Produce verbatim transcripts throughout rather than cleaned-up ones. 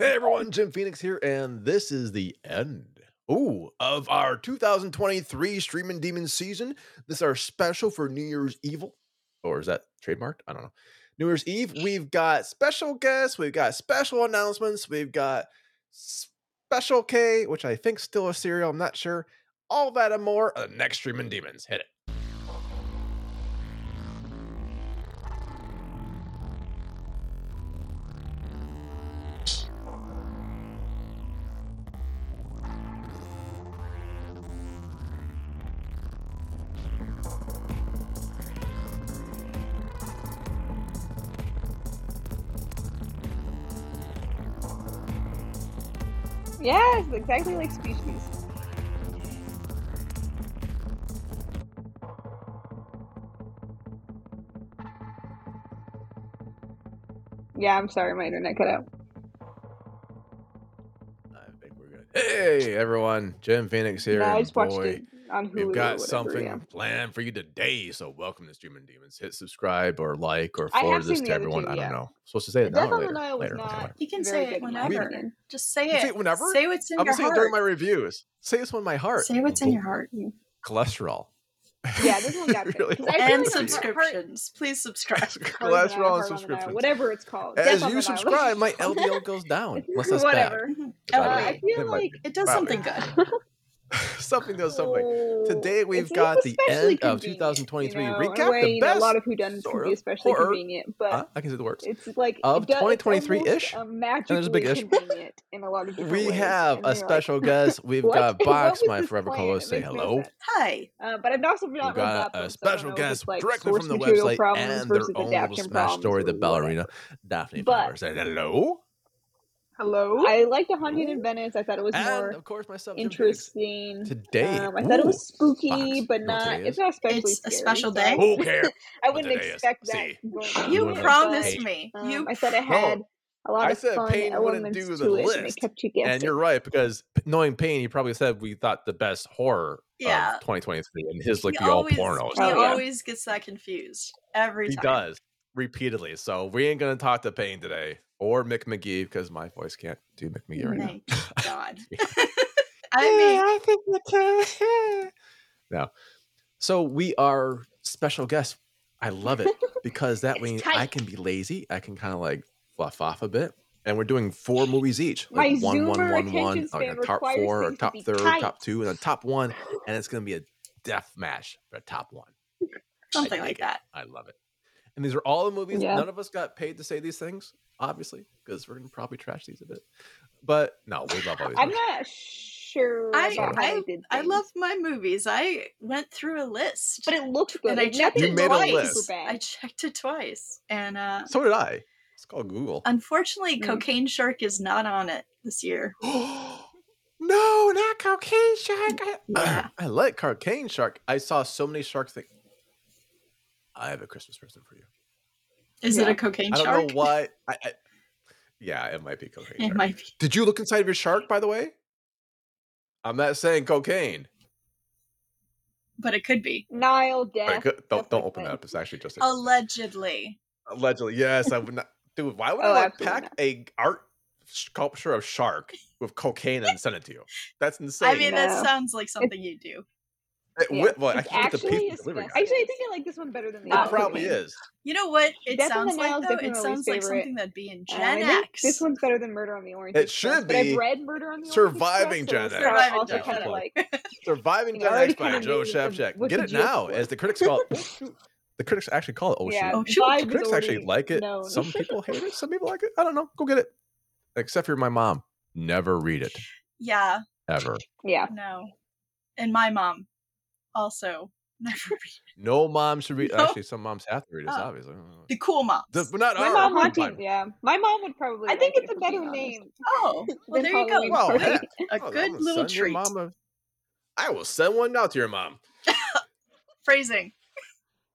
Hey everyone, Jim Phoenix here, and this is the end ooh, of our two thousand twenty-three Streaming Demons season. This is our special for New Year's Eve, or is that trademarked? I don't know. New Year's Eve, we've got special guests, we've got special announcements, we've got Special K, which I think's still a cereal, I'm not sure. All that and more on the next Streaming Demons. Hit it. Yes, exactly like Species. Yeah, I'm sorry, my internet cut out. I think we're good. Hey, everyone, Jim Phoenix here. No, I just boy, watched it on Hulu. We've got something yeah. planned for you today, so welcome to Streaming Demons. Hit subscribe or like or forward this to everyone. Two, yeah. I don't know. I'm supposed to say it now or later. Later. later. Not. You can say it whenever. We, just say it. Say it whenever. Say what's in I'm your heart. I'm going to say it during my reviews. Say this one in my heart. Say what's in your heart. Cholesterol. Yeah, this one got me. Really and like subscriptions. Please subscribe. Cholesterol and subscriptions. Whatever it's called. As Death you subscribe, my L D L goes down. Unless that's whatever. Bad. Uh, I feel it like it does bad. something good. Something does something. Oh, Today we've got the end of two thousand twenty-three. You know, recap way, the best. Know, a lot of whodunits can be especially horror. convenient, but uh, I can say the words. It's like of twenty twenty-three-ish. There's a big ish. In a lot of we ways. have and a special like, guest. We've got Box, my forever co-host. Say hello. Hi. Uh, but I've also we've got a special guest directly from the website and their own little smash story, the ballerina Daphne Fauber. Say hello. Hello. I liked the Haunting in Venice. I thought it was and more of course myself, interesting today. Um, I thought Ooh, it was spooky, Fox. but not. It's not especially. It's scary, a special day. So okay. I wouldn't expect is. that. See, you promised me. Um, you. I said it had a lot I of said fun Payne elements do the to list. it, and it kept you guessing. And you're right because knowing Payne, he probably said we thought the best horror yeah. of twenty twenty-three, and his like he the always, all porno. He oh, always yeah. gets that confused every he time. He does repeatedly. So we ain't gonna talk to Payne today. Or Mick McGee, because my voice can't do Mick McGee right Thank now. Thank God. I mean, yeah, I think the no. So we are special guests. I love it because that means tight. I can be lazy. I can kind of like fluff off a bit, and we're doing four movies each. Like my one, Zoomer one, one, one, one, like top four, or top to third, tight. top two, and then top one, and it's going to be a death match for a top one. Something like, like that. It. I love it. And these are all the movies. Yeah. None of us got paid to say these things. Obviously, because we're gonna probably trash these a bit, but no, we love all these. I'm movies. not sure. I I, I, I love my movies. I went through a list, but it looked good. And I checked it twice. I checked it twice, and uh, so did I. It's called Google. Unfortunately, mm. Cocaine Shark is not on it this year. No, not Cocaine Shark. I, yeah. I like Cocaine Shark. I saw so many sharks that I have a Christmas present for you. Is yeah. it a cocaine shark? I don't shark? know why. I, I, yeah, it might be cocaine. It shark. might be. Did you look inside of your shark, by the way? I'm not saying cocaine. But it could be. Nile death. Could, don't don't open that up. It's actually just a allegedly. Allegedly, yes. I would not. Dude, why would oh, I pack not. a art sculpture of shark with cocaine and send it to you? That's insane. I mean, no. that sounds like something you do. It, yeah. what, what, I can't get the actually, I think I like this one better than the other. It probably is. You know what? It Definitely sounds like, though? It sounds favorite. like something that'd be in Gen um, X. This one's better than Murder on the Orange Express. It should Express, be. I've read Murder on the Surviving Orange Express, Gen so X. Also Gen X. Like, Surviving you know, Gen X by Joe Shevchuk. Get it now, as the critics call it. The critics actually call it. Oh, yeah, shoot. Oh, shoot. The critics actually like it. Some people hate it. Some people like it. I don't know. Go get it. Except for my mom. Never read it. Yeah. Ever. Yeah. No. And my mom. Also, never read it. No mom should read. No. Actually, some moms have to read this, oh. obviously. The cool moms. The, but not my our, mom would, yeah. My mom would probably. I think it's it a better name. Oh, well, there you go. Well, yeah. A oh, good little treat. A, I will send one out to your mom. Phrasing.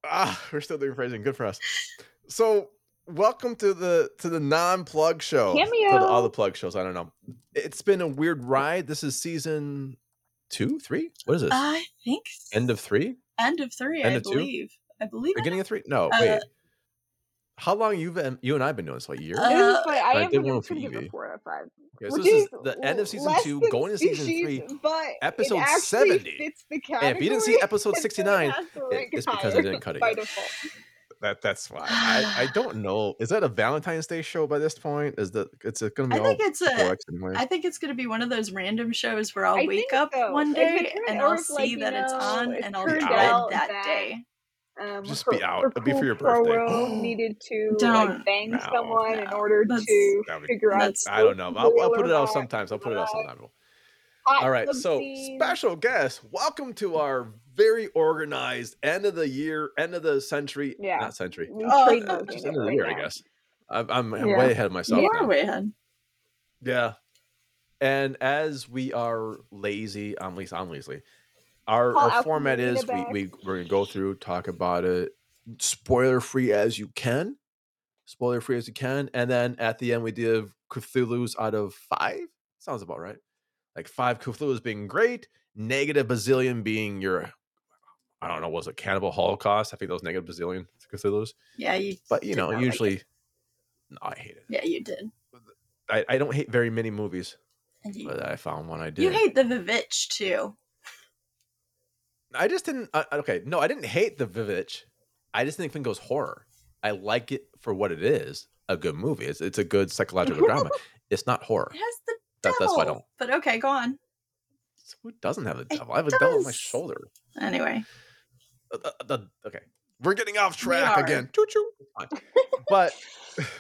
Ah, we're still doing phrasing. Good for us. So, welcome to the to the non-plug show. Cameo. To the, all the plug shows. I don't know. It's been a weird ride. This is season. Two, three? What is this? I think end of three. End of three, end I of believe. Two? I believe. Beginning I of three? No, uh, wait. How long you've been, you and I have been doing this? Like a year? Uh, this like, I, I did one for E V. Four out five. Okay, so this is the end of season two, going to season three, episode seventy. And if you didn't see episode sixty-nine, it, it's because I didn't cut it by default. That that's why I, I don't know. Is that a Valentine's Day show by this point? Is that it's a, gonna be? I all think it's a. Anyway? I think it's gonna be one of those random shows where I'll I wake up so. one day and I'll see like, that it's know, on, it and I'll be out that, that day. Um, Just her, be out. It'll be for your birthday. Needed to like, bang no, someone no. in order that's, to be, figure out. I don't know. I'll, I'll put it out sometime. I'll put it out sometime. All right. So special guest, welcome to our very organized end of the year, end of the century. Yeah. Not century. Oh, uh, just end of the right year, now. I guess. I'm, I'm yeah. way ahead of myself. You are way ahead. Yeah. And as we are lazy, um, at least I'm lazy. Our, our format is we, we, we're going to go through, talk about it, spoiler free as you can, spoiler free as you can. And then at the end, we did Cthulhu's out of five. Sounds about right. Like five Cthulhu's being great, negative bazillion being your, I don't know, was it Cannibal Holocaust? I think those negative bazillion Cthulhu's. Yeah. You but, you know, usually, like no, I hate it. Yeah, you did. I, I don't hate very many movies, you, but I found one I did. You hate the Vivitch too. I just didn't. Uh, okay, no, I didn't hate the Vivitch. I just think Fingo's horror. I like it for what it is. A good movie. It's it's a good psychological drama. It's not horror. It has the devil. That, that's why I don't. But okay, go on. So who doesn't have the devil? It I have does. a devil on my shoulder. Anyway. Uh, uh, okay, we're getting off track again. Choo choo. But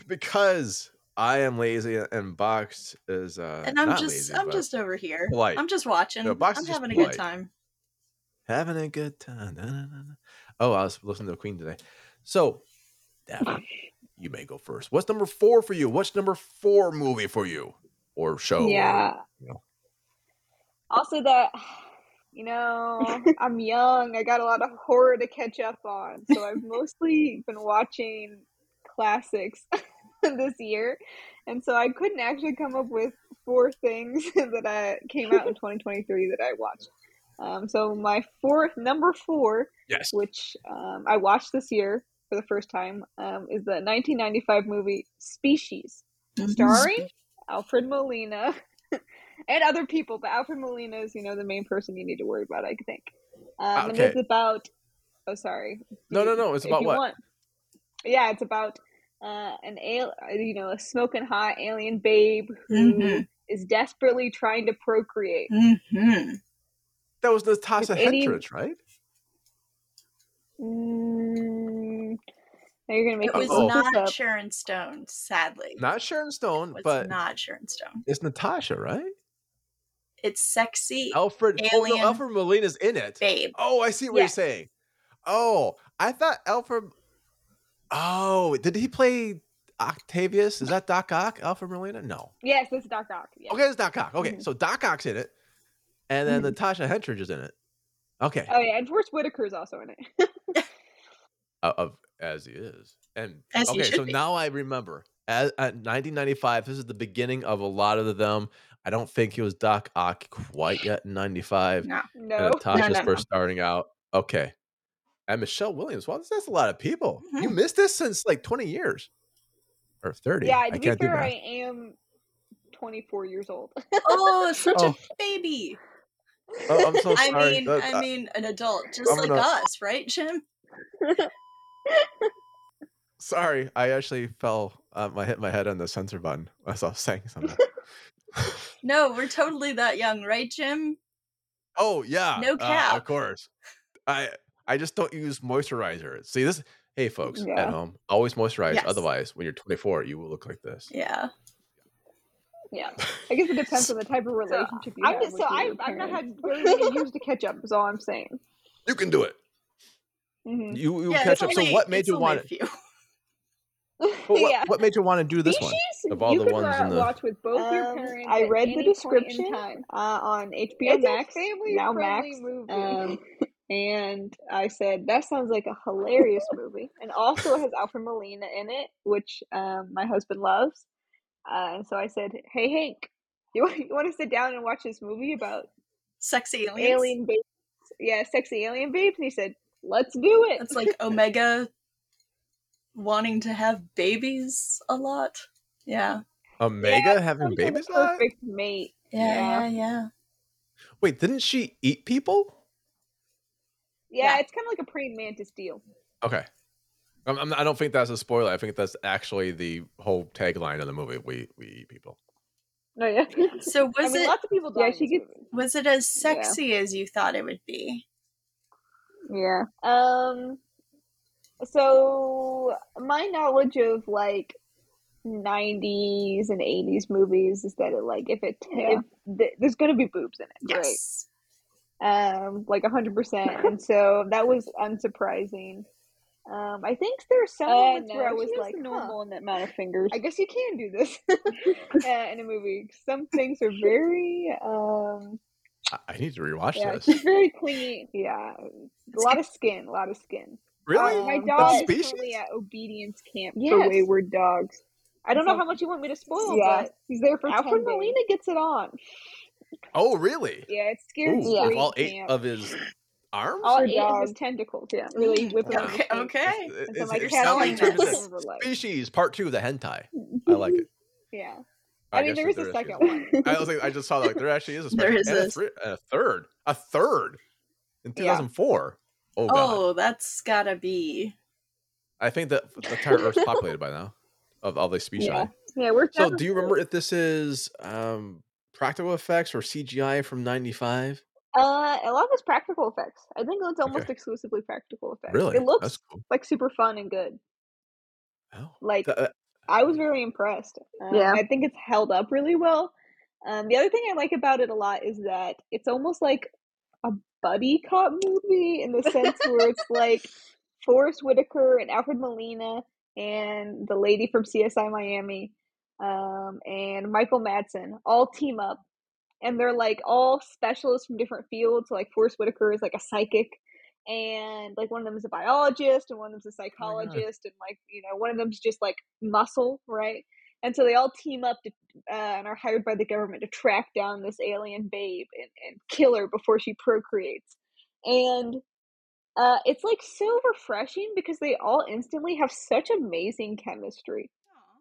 because I am lazy and Box is uh, and I'm not just lazy, I'm just over here. Polite. I'm just watching. No, Box I'm just having polite. a good time. Having a good time. Da, da, da, da. Oh, I was listening to Queen today. So, Daphne, you may go first. What's number four for you? What's number four movie for you? Or show? Yeah. Or, you know. Also that, you know, I'm young. I got a lot of horror to catch up on. So I've mostly been watching classics this year. And so I couldn't actually come up with four things that I, came out in twenty twenty-three that I watched. Um, so my fourth, number four, yes. which um, I watched this year for the first time, um, is the nineteen ninety-five movie Species, starring Alfred Molina and other people. But Alfred Molina is, you know, the main person you need to worry about, I think. Um, okay. And it's about, oh, sorry. No, no, no. It's about what? Want. Yeah, it's about uh, an al- you know, a smoking hot alien babe who mm-hmm. is desperately trying to procreate. Mm-hmm. That was Natasha Henstridge, right? Mm, now you're gonna make it was oh. not Sharon Stone, sadly. Not Sharon Stone, it was but not Sharon Stone. It's Natasha, right? It's sexy. Alfred, alien oh, no, Alfred Molina's in it. Babe. Oh, I see what yes. you're saying. Oh, I thought Alfred. Oh, did he play Octavius? Is that Doc Ock? Alfred Molina? No. Yes, it's Doc Ock. Yes. Okay, it's Doc Ock. Okay, mm-hmm. so Doc Ock's in it. And then mm-hmm. Natasha Henstridge is in it. Okay. Oh yeah, and Forrest Whitaker is also in it. uh, of as he is, and as okay, so be. now I remember. As at nineteen ninety-five, this is the beginning of a lot of them. I don't think he was Doc Ock quite yet in ninety-five. No, no. Natasha's no, no, first no. starting out. Okay, and Michelle Williams. Wow, that's a lot of people. Mm-hmm. You missed this since like twenty years or thirty. Yeah, to I be can't fair, do I am twenty-four years old. Oh, such oh. a baby. Oh, I'm so sorry. I mean, uh, I mean, an adult, just I'm like gonna... us, right, Jim? Sorry, I actually fell. Um, I hit my head on the censor button as I was saying something. No, we're totally that young, right, Jim? Oh yeah, no cap. Uh, of course. I I just don't use moisturizer. See this? Hey, folks yeah. at home, always moisturize. Yes. Otherwise, when you're twenty-four, you will look like this. Yeah. Yeah, I guess it depends on the type of relationship you I'm have. Just, with so I, I've not had really many years to catch up. Is all I'm saying. You can do it. Mm-hmm. You, you yeah, catch up. Only, so what made you want to? Well, what, yeah. what made you want to do this Species? One? Of all you the could ones in the watch with both um, your parents. I read the description time. Uh, on H B O it's Max, now Max, movie. Um, and I said that sounds like a hilarious movie, and also it has Alfred Molina in it, which um, my husband loves. Uh, and so I said, "Hey Hank, you want, you want to sit down and watch this movie about sexy aliens? alien babes? Yeah, sexy alien babes." And he said, "Let's do it." It's like Omega wanting to have babies a lot. Yeah. Omega yeah, having babies a lot? Perfect mate. Yeah, yeah, yeah. Wait, didn't she eat people? Yeah, yeah. It's kind of like a praying mantis deal. Okay. I'm, I'm, I don't think that's a spoiler. I think that's actually the whole tagline of the movie. We we eat people. Oh yeah. So was I mean, it? Lots of people die. Yeah, she gets, was it as sexy yeah. as you thought it would be? Yeah. Um. So my knowledge of like nineties and eighties movies is that it, like if it yeah. if th- there's gonna be boobs in it. Yes. Right? Um. Like a hundred percent. And so that was unsurprising. Um, I think there are some moments uh, no, where I was like, normal huh. in that amount of fingers. I guess you can do this uh, in a movie. Some things are very. Um, I need to rewatch yeah, this. It's very clingy. Yeah, a lot of skin. A lot of skin. Really? Um, my dog is totally at obedience camp yes. for wayward dogs. I don't so, know how much you want me to spoil, yeah. but he's there for. Alfred Molina gets it on. Oh really? Yeah, it's scary. Ooh, yeah. With all eight camp. Of his. Arms? All eight of his tentacles, yeah. Really whipping yeah. Okay. okay. It's, it's, like, it's Species, part two of the hentai. I like it. Yeah. I, I mean, there is a second one. I was like, I just saw that. Like, there actually is a second one. There is and a, a third. A third in two thousand four. Yeah. Oh, God. Oh, that's gotta be. I think that the entire Earth's populated by now of all these species. Yeah. yeah we're so, do you remember if this is um, practical effects or C G I from ninety-five? Uh, a lot of it's practical effects. I think it's almost okay. exclusively practical effects. Really? It looks cool. like super fun and good. Oh. Like, that, that... I was very impressed. Um, yeah. I think it's held up really well. Um, the other thing I like about it a lot is that it's almost like a buddy cop movie in the sense where it's like Forrest Whitaker and Alfred Molina and the lady from C S I Miami um, and Michael Madsen all team up. And they're, like, all specialists from different fields. So, like, Forrest Whitaker is, like, a psychic. And, like, one of them is a biologist. And one of them is a psychologist. Oh, and, like, you know, one of them's just, like, muscle, right? And so they all team up to, uh, and are hired by the government to track down this alien babe and, and kill her before she procreates. And uh, it's, like, so refreshing because they all instantly have such amazing chemistry.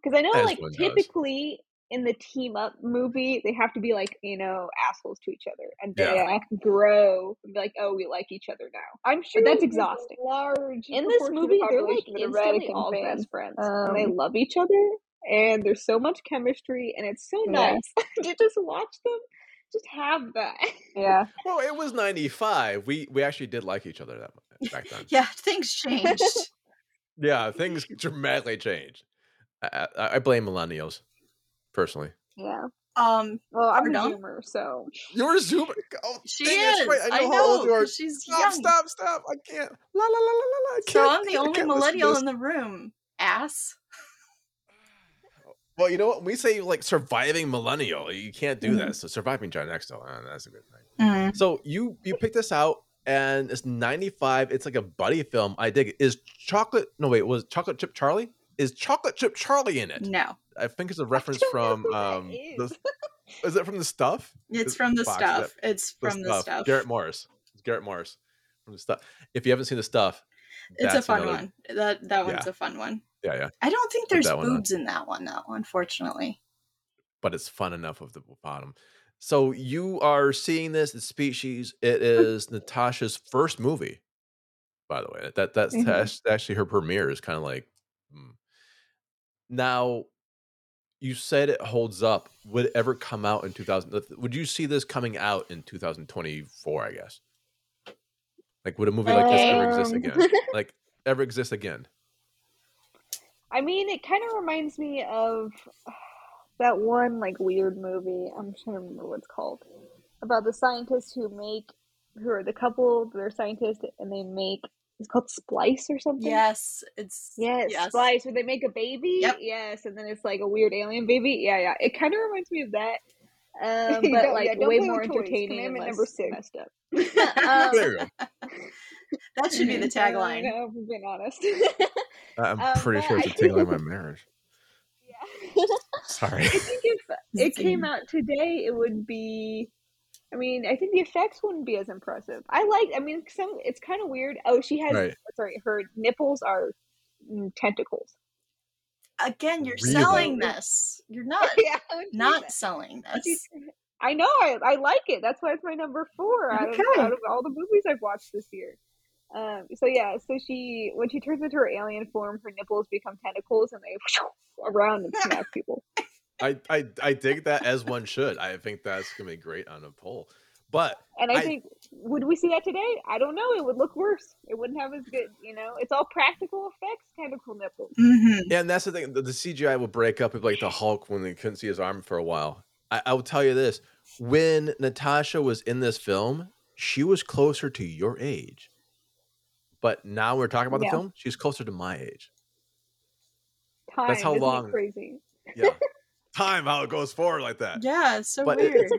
Because I know, As like, typically... Does. In the team up movie, they have to be like, you know, assholes to each other, and they yeah. like grow and be like, oh, we like each other now. I'm sure but that's exhausting. Large in this movie, they're like instantly all fans. Best friends, um, and they love each other, and there's so much chemistry, and it's so yeah. nice to just watch them just have that. Yeah. Well, it was ninety-five. We we actually did like each other that back then. yeah, things changed. yeah, things dramatically changed. I, I, I blame millennials. Personally, yeah. Um. Well, I'm a Zoomer, so you're a Zoomer. Oh, she is. Right. I know. I know how old you are. She's stop, young. Stop! Stop! I can't. La la la la la. So I'm the only millennial in the room. Ass. Well, you know what we say, like surviving millennial. You can't do mm-hmm. that. So surviving Gen X, though, uh, that's a good thing. Mm-hmm. So you you picked this out, and it's ninety-five. It's like a buddy film. I dig it. Is chocolate? No, wait. Was Chocolate Chip Charlie? Is Chocolate Chip Charlie in it? No. I think it's a reference from um is. The, is it from the stuff it's, it's from the Fox, stuff it? It's from the, the stuff. stuff Garrett Morris it's Garrett Morris from the stuff. If you haven't seen the stuff, it's a fun another... one that that one's yeah. a fun one yeah yeah I don't think there's boobs on. In that one though, unfortunately, but it's fun enough of the bottom. So you are seeing this, the Species. It is Natasha's first movie, by the way. That that's mm-hmm. actually her premiere is kind of like hmm. Now you said it holds up. Would it ever come out in two thousand? Would you see this coming out in two thousand twenty-four, I guess? Like, would a movie like um. this ever exist again? Like, ever exist again? I mean, it kind of reminds me of that one, like, weird movie. I'm trying to remember what it's called. About the scientists who make, who are the couple, they're scientists, and they make, it's called Splice or something. Yes, it's yes, yes. Splice. Where they make a baby. Yep. Yes, and then it's like a weird alien baby. Yeah, yeah. It kind of reminds me of that, um, but yeah, like yeah, way more entertaining. Commandment number six. Messed up. um, there you go. That should be the tagline. No, if I'm being honest. I'm um, pretty sure it's a tagline of my marriage. Yeah. Sorry. I think if it came out today, it would be. I mean, I think the effects wouldn't be as impressive. I like, I mean, some it's kind of weird. Oh, she has, right. sorry, her nipples are tentacles. Again, you're really? selling this. You're not yeah, not that. selling this. I know. I, I like it. That's why it's my number four out, okay. of, out of all the movies I've watched this year. Um, so yeah, so she, when she turns into her alien form, her nipples become tentacles and they around and smack people. I, I, I dig that, as one should. I think that's going to be great on a poll. But and I, I think, would we see that today? I don't know. It would look worse. It wouldn't have as good, you know. It's all practical effects, tentacle nipples. Mm-hmm. Yeah, and that's the thing. The, the C G I will break up with like the Hulk when they couldn't see his arm for a while. I, I will tell you this. When Natasha was in this film, she was closer to your age. But now we're talking about the yeah. film, she's closer to my age. Time, that's how long. Crazy. Yeah. Time, how it goes forward like that. Yeah, it's so but weird. It, it's,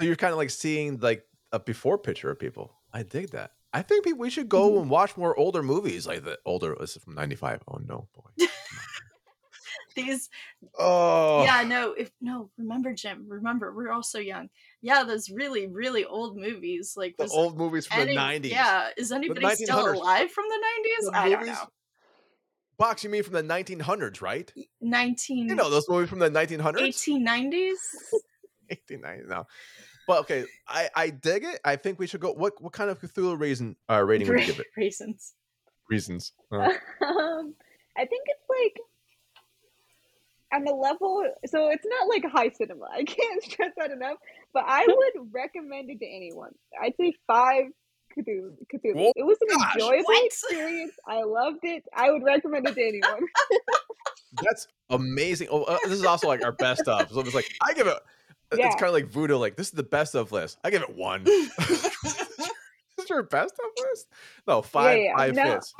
so you're kind of like seeing like a before picture of people. I dig that. I think we should go mm-hmm. and watch more older movies like the older. This is from ninety-five. Oh no, boy. These. Oh. Yeah, no, if no, remember Jim, remember we're all so young. Yeah, those really, really old movies like the old movies from any, the nineties. Yeah, is anybody still alive from the nineties? The I movies? don't know. Box, you mean from the nineteen hundreds, right? nineteen. You know those movies from the nineteen hundreds. eighteen nineties. eighteen ninety now, but okay, I, I dig it. I think we should go. What what kind of Cthulhu reason uh, rating would you give it? Reasons. Reasons. Uh. Um, I think it's like on the level. So it's not like high cinema. I can't stress that enough. But I would recommend it to anyone. I'd say five Cthulhu. Cthulhu. Oh, it was an gosh, enjoyable what? experience. I loved it. I would recommend it to anyone. That's amazing. Oh, uh, this is also like our best stuff. So it's like I give it. Yeah. It's kind of like voodoo, like this is the best of list. I give it one. Is your best of list? No, five yeah, yeah, five no. hits.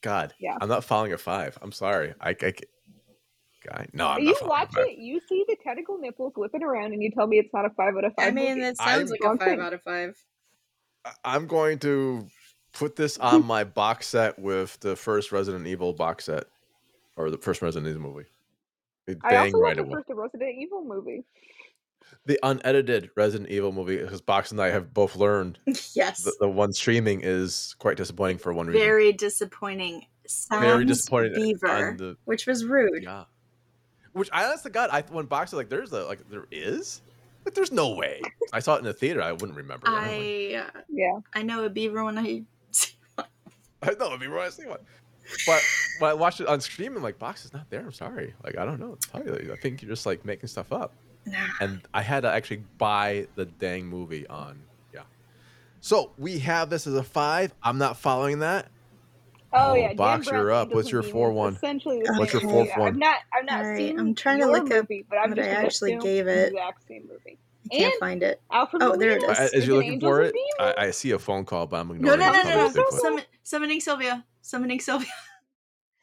God, yeah. I'm not following a five. I'm sorry. I, I, I no, I'm you watch it, you see the tentacle nipples whipping around, and you tell me it's not a five out of five. I mean, movie. It sounds I'm, like a five out of five. I'm going to put this on my box set with the first Resident Evil box set, or the first Resident Evil movie. Dang I also right love the first Resident Evil movie. The unedited Resident Evil movie, because Box and I have both learned yes. the, the one streaming is quite disappointing for one reason. Very disappointing. Sounds Very disappointing. Beaver, the, which was rude. Yeah. Which, I honest to God, I, when Box was like, there's a, like, there is? Like, there's no way. I saw it in the theater. I wouldn't remember. I, I yeah. I know a beaver when I see one. I know a beaver when I see one. But when I watched it on stream, I'm like, Box is not there. I'm sorry. Like, I don't know. I think you're just like making stuff up. Nah. And I had to actually buy the dang movie on. Yeah. So we have this as a five. I'm not following that. Oh, oh yeah. Box, you're up. What's your four one? Essentially the same. What's your four one? I'm not. I'm not right. seeing. I'm trying to look up movie, but I'm what just I actually gave it. Exact same movie. I can't and find it. Alfred oh, Molina. There it is. As you're looking for it, I, I see a phone call, but I'm ignoring no, no, it. No, no, no, no. Summon, summoning Sylvia. Summoning Sylvia.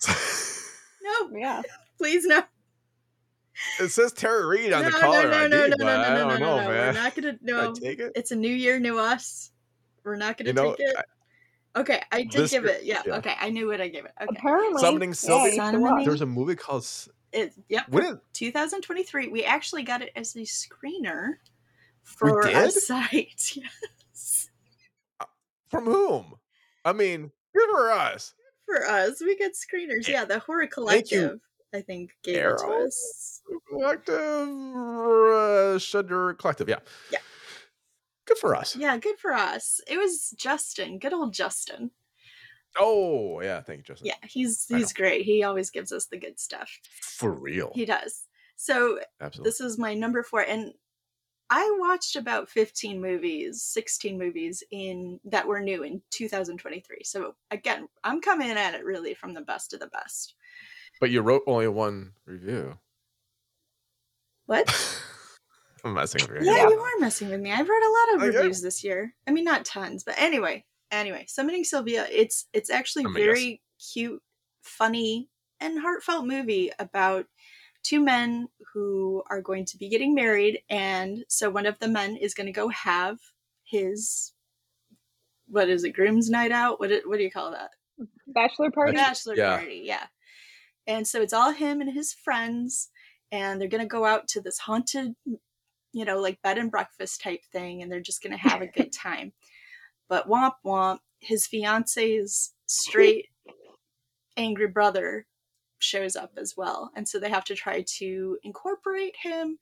No. Yeah. Please, no. It says Tara Reid on no, the caller no, no, I D, no, no, but no, no, no, I don't know, no, no, man. We're not going to, no. Take it? It's a new year, new us. We're not going to you know, take it. I, okay, I did give year, it. Yeah, yeah, okay. I knew what I gave it. Okay. Apparently. Summoning Sylvia. Yeah, there's a movie called... It, yep. When? twenty twenty-three. We actually got it as a screener for our site. Yes. From whom? I mean, good for us. For us. We got screeners. Yeah, the Horror Collective, I think, gave Arrow? it to us. Collective. Uh, Shudder Collective, yeah. Yeah. Good for us. Yeah, good for us. It was Justin. Good old Justin. Oh yeah, thank you, Justin. Yeah, he's he's great. He always gives us the good stuff. For real, he does. So Absolutely. This is my number four, and I watched about fifteen movies, sixteen movies in that were new in two thousand twenty-three. So again, I'm coming at it really from the best of the best. But you wrote only one review. What? I'm messing with you. Yeah, you are messing with me. I wrote a lot of reviews this year. I mean, not tons, but anyway. Anyway, Summoning Sylvia, it's it's actually a I mean, very yes. cute, funny, and heartfelt movie about two men who are going to be getting married. And so one of the men is going to go have his, what is it, groom's night out? What do, what do you call that? Bachelor party? Bachelor yeah. party, yeah. And so it's all him and his friends. And they're going to go out to this haunted, you know, like bed and breakfast type thing. And they're just going to have a good time. But womp womp, his fiance is straight angry brother shows up as well. And so they have to try to incorporate him,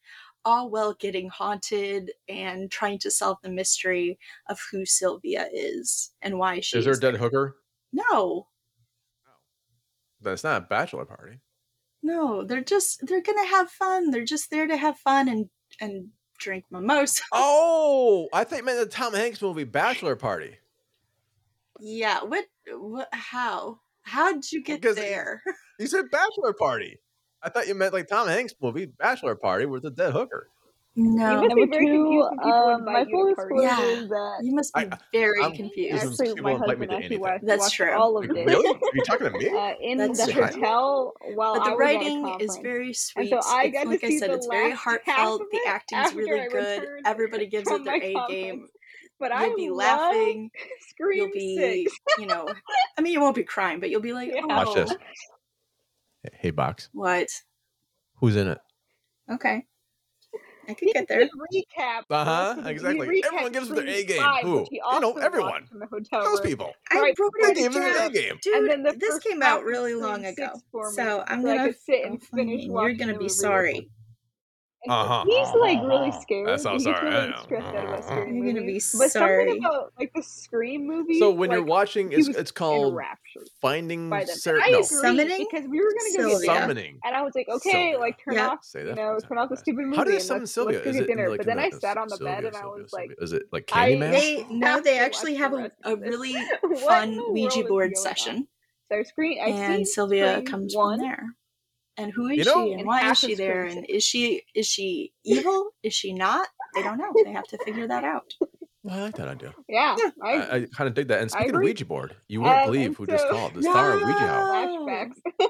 all while getting haunted and trying to solve the mystery of who Sylvia is and why she is. Is there a dead hooker? No. That's not a bachelor party. No, they're just, they're going to have fun. They're just there to have fun and, and drink mimosas. Oh, I think meant the Tom Hanks movie Bachelor Party. Yeah. What, what, how, how did you get because there? You said Bachelor Party. I thought you meant like Tom Hanks movie Bachelor Party with the dead hooker. No, you must be very confused when people um, invite you to parties. Yeah. That you must be I, very I'm, confused. Actually, my husband actually watched, That's true. watched all of this. Really? Are you talking to me? Uh, in That's the true. hotel while but I was at a conference. The writing is very sweet. And so I got like to see I said, the it's very heartfelt. The acting is really good. Everybody gives it their A conference. game. But I'll be laughing. Scream you'll be, six. you know, I mean, you won't be crying, but you'll be like, yeah. oh. Watch this. Hey, Box. What? Who's in it? Okay. I could get there. Recap. Uh huh. Exactly. Everyone gives them their A game. Who? You know, everyone. Those people. I broke it down. A game. Dude, and then this came out really long ago. So I'm gonna sit and finish watching. You're gonna be sorry. Uh-huh. He's like really scared. That sounds sorry. Really uh-huh. You're gonna be but sorry. But something about like the Scream movie. So when like, you're watching, it's it's called Finding Sarah. No. Summoning, because we were gonna go Sylvia. Summoning, and I was like, okay, Sylvia. like turn yeah. off, you know, turn off the stupid movie. How do you summon Sylvia? Is it dinner? Like, but then I sat on the Sylvia, bed and Sylvia, I was Sylvia. like, is it like Candyman? They no, they actually have a a really fun Ouija board session. So Scream, and Sylvia comes from there. And who is you know, she? And why is she there? And is she is she evil? Is she not? They don't know. They have to figure that out. Well, I like that idea. Yeah, yeah. I, I, I kind of dig that. And speaking of Ouija board, you won't um, believe who so, just called the no! star of Ouija house. Flashbacks.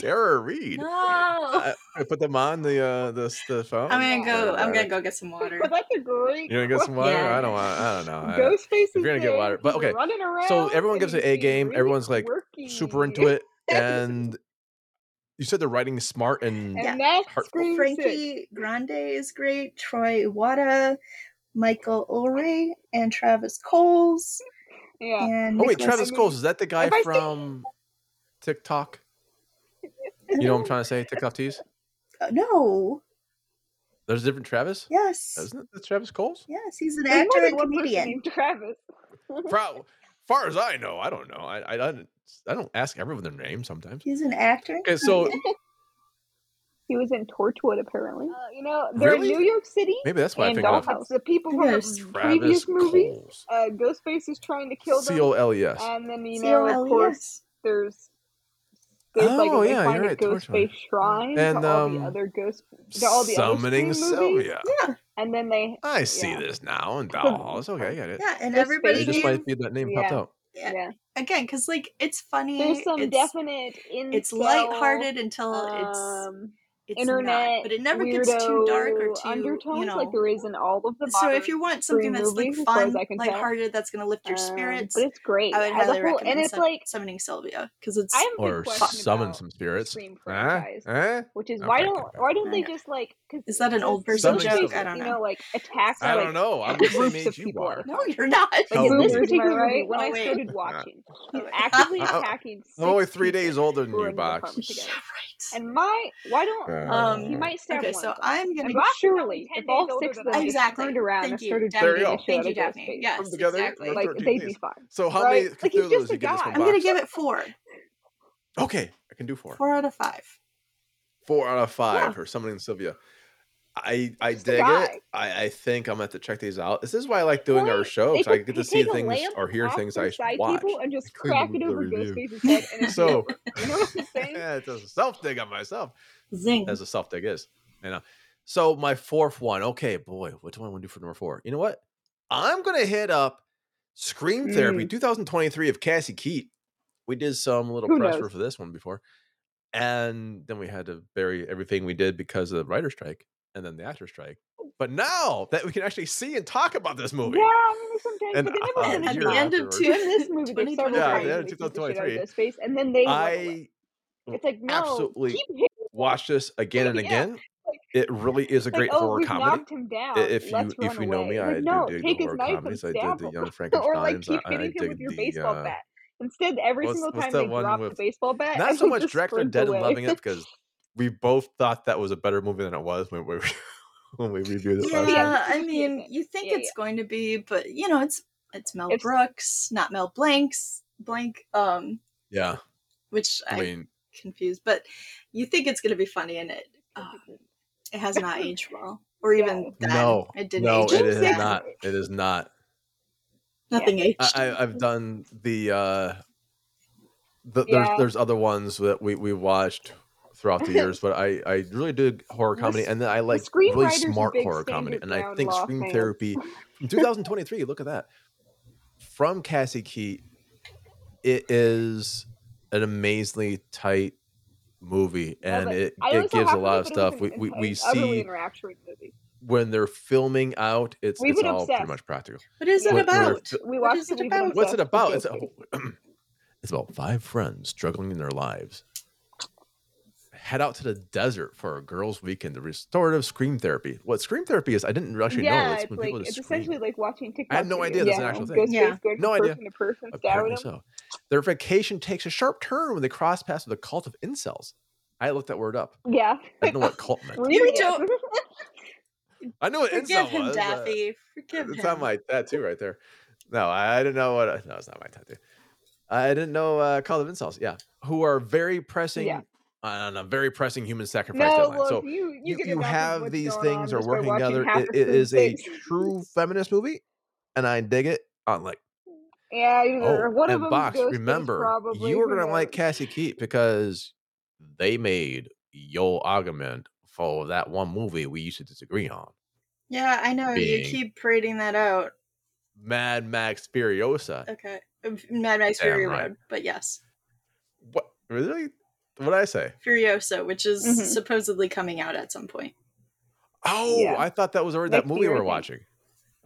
Tara Reid. No. I, I put them on the uh the the phone. I'm gonna go. I'm gonna go get some water. But that's a great. You're gonna get some water. Yeah. I don't want. I don't know. Ghostface. You're gonna get water. But okay. Running around, so everyone gives an A game. Really everyone's like quirky. super into it and. You said the writing is smart and, and yeah. heartful. Frankie Grande is great. Troy Iwata, Michael Ulrey, and Travis Coles. Yeah. And oh wait, Nicholas Travis Coles, is that the guy from see- TikTok? You know what I'm trying to say? TikTok tease? Uh, no. There's a different Travis? Yes. Isn't it the Travis Coles? Yes, he's an There's actor and comedian. Named Travis. Pro- far as I know, I don't know. I I don't. I don't ask everyone their name sometimes. He's an actor. Okay, so he was in Torchwood, apparently. Uh, you know, they're really? in New York City. Maybe that's why I think Dollhouse. The people from the previous Coles. movies. Uh, Ghostface is trying to kill them. C O L E S And then you know, C O L E S Of course, there's there's oh, like they yeah, find a right, Ghostface shrine and to all um, the other ghost. All the Summoning Sylvia. Yeah. And then they. I yeah. see this now in Dollhouse. Okay, I get it. Yeah, and Ghostface everybody. Just might be that name yeah. popped out. Yeah. yeah. Again, because like it's funny. There's some it's, definite. Incel, it's lighthearted until it's, um, it's internet, not, but it never weirdo, gets too dark or too undertones, you know, like there is in all of the. So if you want something that's like fun, lighthearted, tell. that's going to lift your spirits. Um, but it's great. I would As highly whole, recommend and it's sum- like, summoning Sylvia because it's or summon some spirits. Franchise, uh, uh, which is okay. why don't why don't they just like? Cause is that an old person joke? I don't know. You know, like attacks. I don't know. I'm the same age you are. No, you're not. In this particular movie, when I started watching. He's actively attacking. I'm only three days older than you, Box. Yeah, right. And my, why don't um, he might stab okay, one? So I'm gonna surely if all six of them exactly. turned around Thank and started you, doing the Thank you, Daphne. Yes, together, exactly. Like they'd be fine. So how right? many? Like he's just a guy. I'm gonna give it four. Okay, I can do four. Four out of five. Four out of five for yeah. Summoning Sylvia. I, I dig it. I, I think I'm gonna have to check these out. This is why I like doing right. our shows. I get to see things or hear things I should watch. And just crack it over Ghostface's head. And so you know what I'm saying? Yeah, it's a self dig on myself. Zing. As a self dig is. You know. So my fourth one. Okay, boy, what do I want to do for number four? You know what? I'm gonna hit up Scream Therapy mm. twenty twenty-three of Cassie Keat. We did some little Who press knows? for this one before, and then we had to bury everything we did because of the writer's strike. And then the actor strike, but now that we can actually see and talk about this movie, yeah, I remember sometimes. But and, uh, at the end of two, in this movie, they started yeah, yeah, twenty twenty-three, the and then they, I, it's like no, absolutely watch this again and again. Yeah. Like, it really is a great like, horror oh, comedy. Him down. If you if you away. know me, like, I no, do dig the horror comedies. I did the Young Frankenstein's. Or like keep hitting him with your baseball bat. Instead, every what's, single time they dropped with, the baseball bat, not so much Dracula Dead and Loving It, because we both thought that was a better movie than it was when we when we reviewed it. Yeah, last yeah time. I mean, you think yeah, it's yeah. going to be, but you know, it's it's Mel it's, Brooks, not Mel Blanc's blank. Um, yeah, which I mean, confused, but you think it's going to be funny, and it uh, it has not aged well, or even yeah. that no, it didn't. No, age it is that. not. It is not. Nothing yeah. aged. I, I've done the. Uh, the yeah. There's there's other ones that we, we watched throughout the years, but I, I really did horror comedy, the, and then I like the really smart horror comedy, and I think Scream fans. Therapy, twenty twenty-three. Look at that, from Cassie Keat. It is an amazingly tight movie, and it, it gives a lot of stuff. We we, we see when they're filming out, it's, it's all obsessed. pretty much practical. What is it when, about? We watched what it about. What's it about? It's, it's about five friends struggling in their lives. Head out to the desert for a girls' weekend, the restorative scream therapy. What scream therapy is, I didn't actually yeah, know. It's, it's, when like, people just it's essentially like watching TikTok. I had no idea. Yeah, that's an actual thing. Yeah. No idea. Person to person, apparently so. Their vacation takes a sharp turn when they cross paths with a cult of incels. I looked that word up. Yeah. I didn't know what cult meant. Really don't. I know what incel him, was. Daffy. Uh, Forgive him. It's on my tattoo right there. No, I didn't know what. No, it's not my tattoo. I didn't know uh, cult of incels. Yeah. Who are very pressing. Yeah. On a very pressing human sacrifice no, deadline. Well, so you, you, you, you have these things are working together. It, it is things. a true feminist movie, and I dig it. I'm like, yeah, oh, one and of Box, them. Box, remember, probably, you were gonna knows. like Cassie Keat because they made your argument for that one movie we used to disagree on. Yeah, I know. You keep parading that out. Mad Max Furiosa. Okay, Mad Max Fury Road. But yes. What really? What did I say? Furiosa, which is mm-hmm. supposedly coming out at some point. Oh, yeah. I thought that was already like that movie we were watching.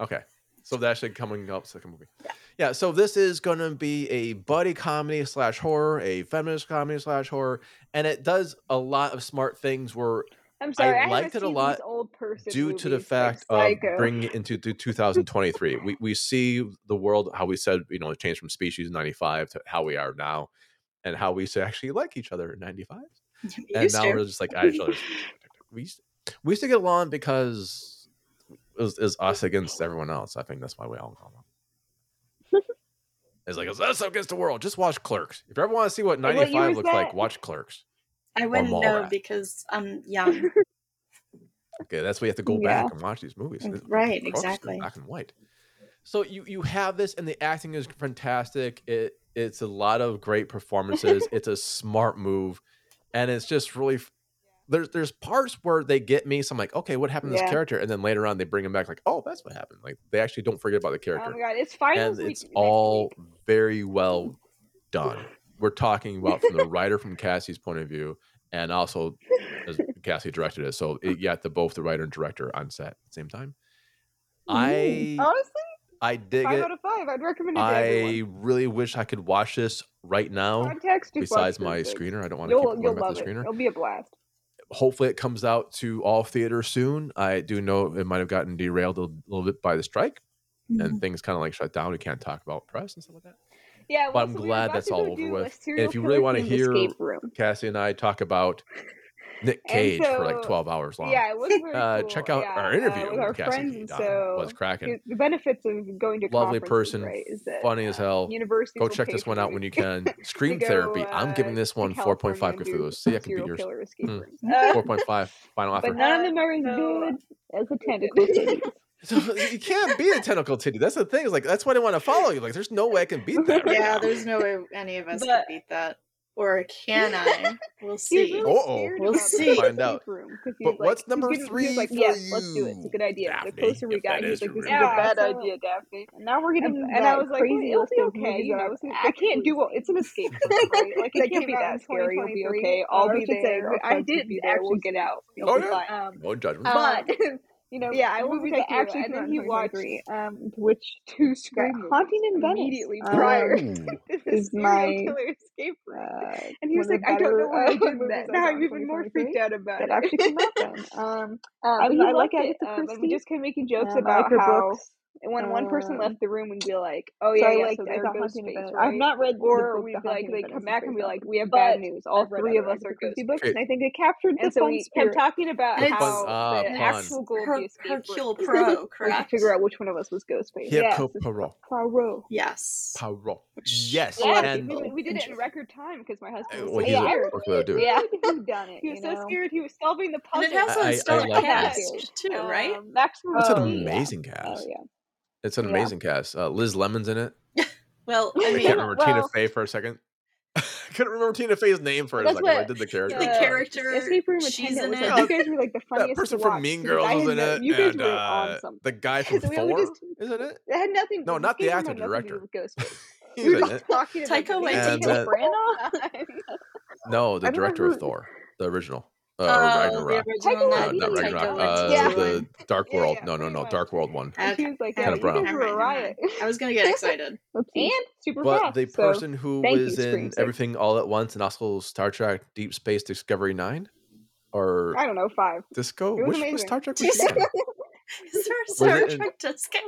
Okay. So that's actually coming up second movie. Yeah. yeah. So this is going to be a buddy comedy slash horror, a feminist comedy slash horror. And it does a lot of smart things where I'm sorry, I liked I it a lot old person due movies, to the fact like of bringing it into two thousand twenty-three. we, we see the world, how we said, you know, it changed from Species in ninety-five to how we are now. And how we used to actually like each other in ninety-five. And now to. we're just like, I actually, we, used to, we used to get along because it was, it was us against everyone else. I think that's why we all got along. It's like, it's us against the world. Just watch Clerks. If you ever want to see what ninety-five what looks that? like, watch Clerks. I wouldn't know rat. because I'm young. Okay, that's why you have to go yeah. back and watch these movies. Right, exactly. Black and white. So you, you have this, and the acting is fantastic. It It's a lot of great performances. It's a smart move. And it's just really, there's there's parts where they get me. So I'm like, okay, what happened to yeah. this character? And then later on, they bring him back like, oh, that's what happened. Like, they actually don't forget about the character. Oh my God, it's fine. And it's all week. very well done. We're talking about from the writer from Cassie's point of view, and also as Cassie directed it. So it, yeah, the, both the writer and director on set at the same time. Mm, I honestly? I dig five it. Five out of five. I'd recommend it to I everyone. really wish I could watch this right now. Context, besides my things. screener. I don't want to you'll, keep going about the it. screener. It'll be a blast. Hopefully it comes out to all theaters soon. I do know it might have gotten derailed a little bit by the strike. Mm-hmm. And things kind of like shut down. We can't talk about press and stuff like that. Yeah, well, but I'm so glad we that's all over with. And if you really want to hear Cassie and I talk about Nick Cage so, for like twelve hours long. Yeah, it was really uh, cool. Check out yeah, our interview uh, with our Cassie friends. So what's cracking? The benefits of going to lovely person, right, is that, funny uh, as hell. Go check this one out when you can. Scream go, Therapy. Uh, I'm giving this one four point five. Go through those. See, I can beat yours. Mm. Uh, four point five. Final offer. But none of them are as good as a tentacle titty. So you can't beat a tentacle titty. That's the thing. Is like that's why I want to follow you. Like, there's no way I can beat that. Right yeah, now. There's no way any of us but, can beat that. Or can I? We'll see. Really oh, we'll see. Find out. But like, what's number three like, for yes, you? Let's do it. It's a good idea. Daphne, the closer we got, he's like, "This is yeah, a bad so, idea, Daphne." And now we're getting. And, and I was like, well, "It'll be okay." You know, I, was like, I can't do well. It's an escape. Right? Like it can't be that scary. It'll be okay. I'll be there. I did actually get out. Oh yeah. No judgment. But you know, yeah, I will be actually. And then he watched which two screams Haunting in Venice immediately prior. Is my killer escape room. Uh, and he was like, I don't know why I did that. Now I'm even more freaked out about that it. That actually came out then. Um, um, I, I like it. it. Um, and we just kept making jokes um, about like how books. And when uh, one person left the room, we'd be like, "Oh yeah, so yeah, like, so they're Ghostface." Right? I've not read, or we'd be like, they come back and be like, "We have bad news. All three of us are Ghostface books." And I think it captured the fun. We kept talking about how the actual Gold Hercule Poirot. Correct. Figure out which one of us was Ghostface. Hercule Poirot. Poirot. Yes. Poirot. Yes. And we did it in record time because my husband was like, "Yeah, we've done it." He was so scared. He was solving the puzzle. And it has a stellar cast too, right? That's an amazing cast. Oh yeah. It's an amazing yeah. cast. Uh, Liz Lemon's in it. well, I, I mean, can't remember well, Tina Fey for a second. I couldn't remember Tina Fey's name for a second. What, I did the character. The character. Uh, she's in it. Like, you guys were like the funniest. The person from Mean Girls was in it. You guys and, were on something. The guy from Thor just, is in it. It had nothing. No, not the actor. Director. He's we in it. Taika Waititi. No, the director of Thor, the original. Uh, oh, Ragnarok. The original, uh, not Ragnarok. Uh, yeah. The Dark World. Yeah, yeah. No, no, no. Dark World one. Okay. She was like, yeah, kind of right, right. I was going to get excited. And super But fast, the person so. who Thank was you, in Scream Everything All at Once and also Star Trek Deep Space Discovery nine? Or I don't know, five. Disco? Which amazing. was Star Trek? Which Is there a Star Trek Disco?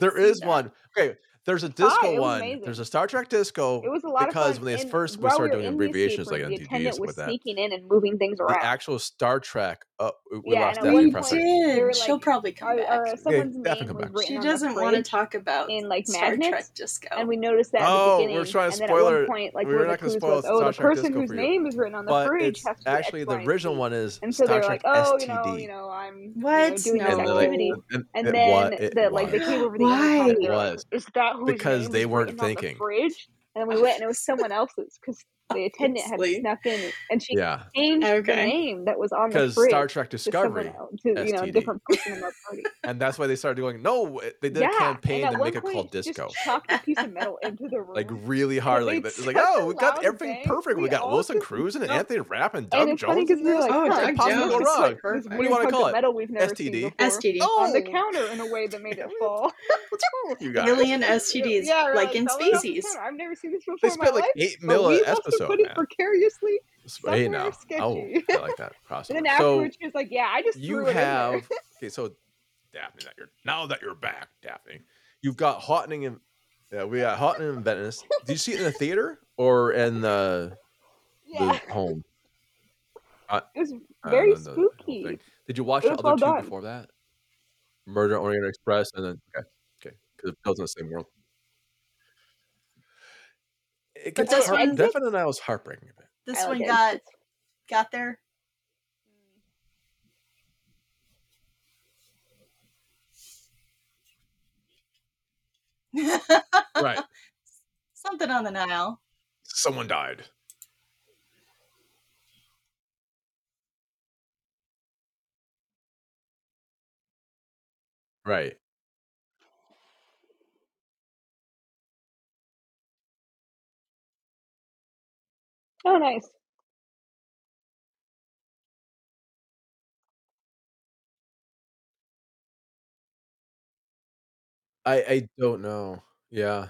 There is that. one. Okay. There's a disco oh, one. Amazing. There's a Star Trek disco. It was a lot because of fun. When they and first we started doing abbreviations like N T Gs and with that, sneaking in and moving things around. The actual Star Trek. Uh, we yeah, lost Daphne Fauber. Like, she'll probably come back. Or, or someone's yeah, name come back. She doesn't want to talk about in like Star magnets, Trek disco. And we noticed that. Oh, at the we're trying to spoiler. At one point, like, we we're not going to spoil was, oh, the person whose name is written on the fridge has to be actually the original one is Star Trek S T D. You know, I'm doing this activity, and then that like they came over the other side. Is that because they weren't thinking. The and then we went and it was someone else's because the attendant had snuck in and she yeah. changed okay. the name that was on the fridge. Because Star Trek Discovery to, to you know, different person in that party. And that's why they started going, no, they did yeah. a campaign to make it called disco. Just chopped a piece of metal into the room. Like really hard. Like, it's like, oh, we got everything bang. perfect. We, we got Wilson Cruz and Anthony Rapp and Doug Jones. It's like, oh, huh, Doug Jones. Go wrong. Like, what do you want to call it? S T D On the counter in a way that made it fall. What's wrong with you guys? Alien S T Ds, like in Species. I've never seen this before in my life. They spent like eight mil episode, put it man. precariously somewhere hey, no. sketchy. Oh, I like that process. And then afterwards, so she was like, yeah, I just you threw it have in there. Okay, so Daphne, that you're, now that you're back, Daphne, you've got Haunting in yeah, we got Haunting in Venice. Did you see it in the theater or in the, yeah. the home? Uh, it was very uh, the, spooky. The Did you watch the other well two done. before that? Murder on Orient Express and then okay, okay, because it feels in the same world. It gets this one, Devin and I was heartbreaking a bit. This like one it. got got there. Right. Something on the Nile. Someone died. Right. Oh, nice. I I don't know. Yeah.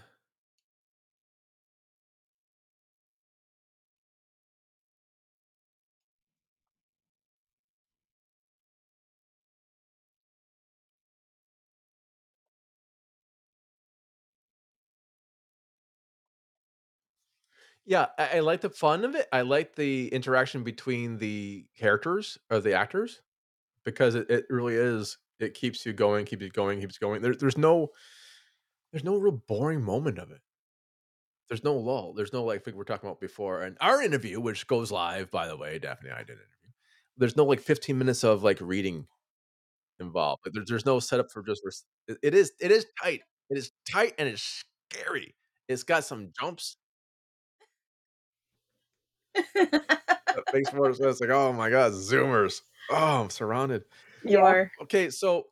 Yeah, I, I like the fun of it. I like the interaction between the characters or the actors because it, it really is. It keeps you going, keeps you going, keeps going. There's there's no there's no real boring moment of it. There's no lull. There's no like thing we're talking about before. And our interview, which goes live, by the way, Daphne and I did an interview. There's no like fifteen minutes of like reading involved. Like, there's there's no setup for just it, it is it is tight. It is tight and it's scary. It's got some jumps. That makes more sense. Like, oh my god, Zoomers! Oh, I'm surrounded. You are okay. So,